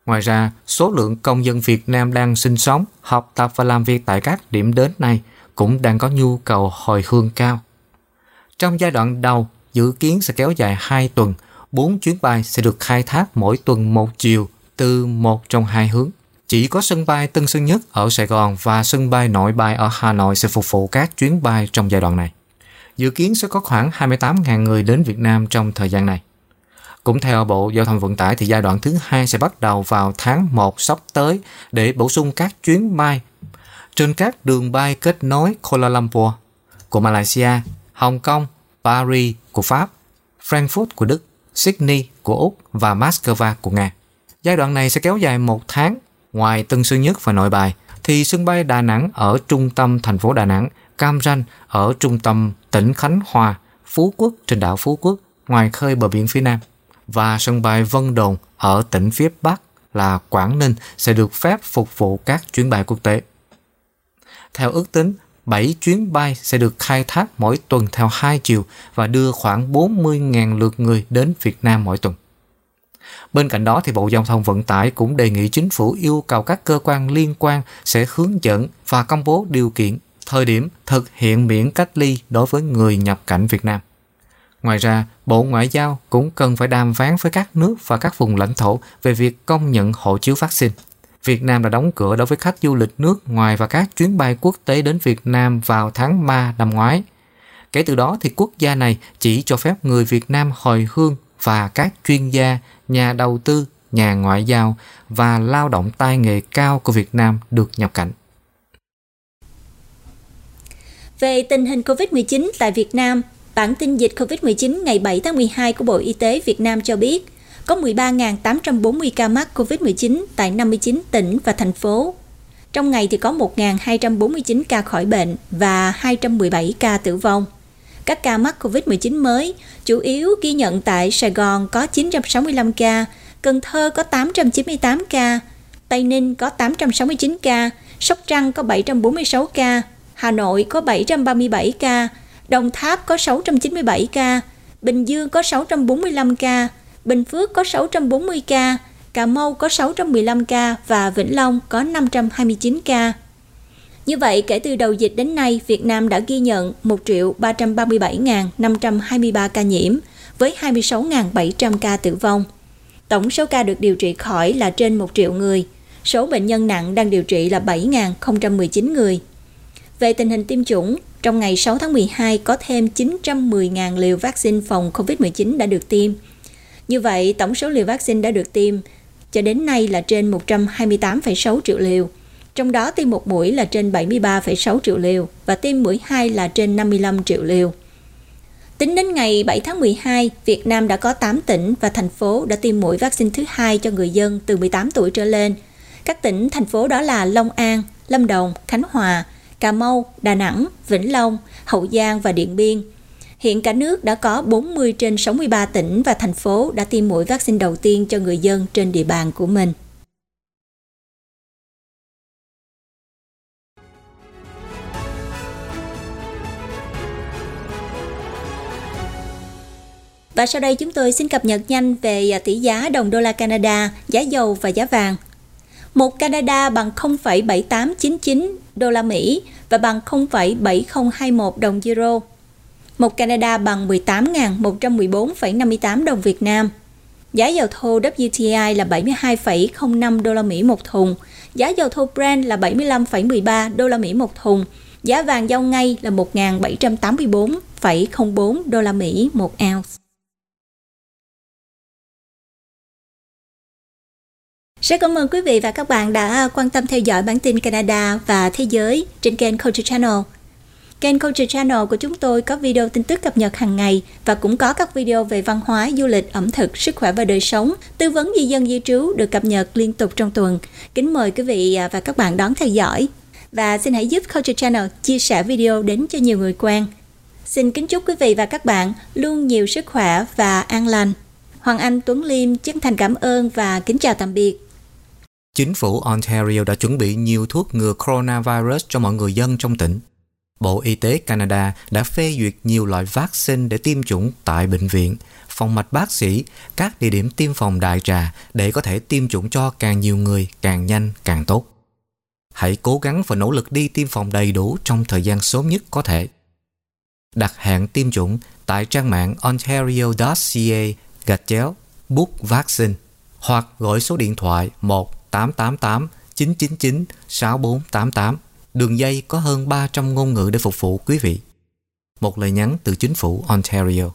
Ngoài ra, số lượng công dân Việt Nam đang sinh sống, học tập và làm việc tại các điểm đến này cũng đang có nhu cầu hồi hương cao. Trong giai đoạn đầu, dự kiến sẽ kéo dài 2 tuần, 4 chuyến bay sẽ được khai thác mỗi tuần một chiều từ một trong hai hướng. Chỉ có sân bay Tân Sơn Nhất ở Sài Gòn và sân bay Nội Bài ở Hà Nội sẽ phục vụ các chuyến bay trong giai đoạn này. Dự kiến sẽ có khoảng 28.000 người đến Việt Nam trong thời gian này. Cũng theo Bộ Giao thông Vận tải thì giai đoạn thứ 2 sẽ bắt đầu vào tháng 1 sắp tới để bổ sung các chuyến bay trên các đường bay kết nối Kuala Lumpur của Malaysia, Hong Kong, Paris của Pháp, Frankfurt của Đức, Sydney của Úc và Moscow của Nga. Giai đoạn này sẽ kéo dài 1 tháng. Ngoài Tân Sơn Nhất và Nội Bài thì sân bay Đà Nẵng ở trung tâm thành phố Đà Nẵng, Cam Ranh ở trung tâm tỉnh Khánh Hòa, Phú Quốc trên đảo Phú Quốc ngoài khơi bờ biển phía Nam và sân bay Vân Đồn ở tỉnh phía Bắc là Quảng Ninh sẽ được phép phục vụ các chuyến bay quốc tế. Theo ước tính, 7 chuyến bay sẽ được khai thác mỗi tuần theo 2 chiều và đưa khoảng 40.000 lượt người đến Việt Nam mỗi tuần. Bên cạnh đó, thì Bộ Giao thông Vận tải cũng đề nghị chính phủ yêu cầu các cơ quan liên quan sẽ hướng dẫn và công bố điều kiện, thời điểm thực hiện miễn cách ly đối với người nhập cảnh Việt Nam. Ngoài ra, Bộ Ngoại giao cũng cần phải đàm phán với các nước và các vùng lãnh thổ về việc công nhận hộ chiếu vaccine. Việt Nam đã đóng cửa đối với khách du lịch nước ngoài và các chuyến bay quốc tế đến Việt Nam vào tháng 3 năm ngoái. Kể từ đó, thì quốc gia này chỉ cho phép người Việt Nam hồi hương và các chuyên gia, nhà đầu tư, nhà ngoại giao và lao động tay nghề cao của Việt Nam được nhập cảnh. Về tình hình COVID-19 tại Việt Nam, bản tin dịch COVID-19 ngày 7 tháng 12 của Bộ Y tế Việt Nam cho biết có 13.840 ca mắc COVID-19 tại 59 tỉnh và thành phố. Trong ngày thì có 1.249 ca khỏi bệnh và 217 ca tử vong. Các ca mắc COVID-19 mới chủ yếu ghi nhận tại Sài Gòn có 965 ca, Cần Thơ có 898 ca, Tây Ninh có 869 ca, Sóc Trăng có 746 ca, Hà Nội có 737 ca, Đồng Tháp có 697 ca, Bình Dương có 645 ca, Bình Phước có 640 ca, Cà Mau có 615 ca và Vĩnh Long có 529 ca. Như vậy, kể từ đầu dịch đến nay, Việt Nam đã ghi nhận 1.337.523 ca nhiễm với 26.700 ca tử vong. Tổng số ca được điều trị khỏi là trên 1 triệu người. Số bệnh nhân nặng đang điều trị là 7.019 người. Về tình hình tiêm chủng, trong ngày 6 tháng 12 có thêm 910.000 liều vaccine phòng COVID-19 đã được tiêm. Như vậy, tổng số liều vaccine đã được tiêm cho đến nay là trên 128,6 triệu liều. Trong đó, tiêm một mũi là trên 73,6 triệu liều và tiêm mũi 2 là trên 55 triệu liều. Tính đến ngày 7 tháng 12, Việt Nam đã có 8 tỉnh và thành phố đã tiêm mũi vaccine thứ 2 cho người dân từ 18 tuổi trở lên. Các tỉnh, thành phố đó là Long An, Lâm Đồng, Khánh Hòa, Cà Mau, Đà Nẵng, Vĩnh Long, Hậu Giang và Điện Biên. Hiện cả nước đã có 40 trên 63 tỉnh và thành phố đã tiêm mũi vaccine đầu tiên cho người dân trên địa bàn của mình. Và sau đây chúng tôi xin cập nhật nhanh về tỷ giá đồng đô la Canada, giá dầu và giá vàng. 1 Canada bằng 0,7899 đô la Mỹ và bằng 0,7021 đồng euro. 1 Canada bằng 18.114,58 đồng Việt Nam. Giá dầu thô WTI là 72,05 đô la Mỹ một thùng. Giá dầu thô Brent là 75,13 đô la Mỹ một thùng. Giá vàng giao ngay là 1.784,04 đô la Mỹ một ounce. Rất cảm ơn quý vị và các bạn đã quan tâm theo dõi bản tin Canada và Thế giới trên kênh Culture Channel. Kênh Culture Channel của chúng tôi có video tin tức cập nhật hàng ngày và cũng có các video về văn hóa, du lịch, ẩm thực, sức khỏe và đời sống, tư vấn di dân di trú được cập nhật liên tục trong tuần. Kính mời quý vị và các bạn đón theo dõi. Và xin hãy giúp Culture Channel chia sẻ video đến cho nhiều người quen. Xin kính chúc quý vị và các bạn luôn nhiều sức khỏe và an lành. Hoàng Anh, Tuấn Liêm chân thành cảm ơn và kính chào tạm biệt. Chính phủ Ontario đã chuẩn bị nhiều thuốc ngừa coronavirus cho mọi người dân trong tỉnh. Bộ Y tế Canada đã phê duyệt nhiều loại vaccine để tiêm chủng tại bệnh viện, phòng mạch bác sĩ, các địa điểm tiêm phòng đại trà để có thể tiêm chủng cho càng nhiều người, càng nhanh, càng tốt. Hãy cố gắng và nỗ lực đi tiêm phòng đầy đủ trong thời gian sớm nhất có thể. Đặt hẹn tiêm chủng tại trang mạng ontario.ca/book vaccine hoặc gọi số điện thoại 1-888-999-6488. Đường dây có hơn 300 ngôn ngữ để phục vụ quý vị. Một lời nhắn từ chính phủ Ontario.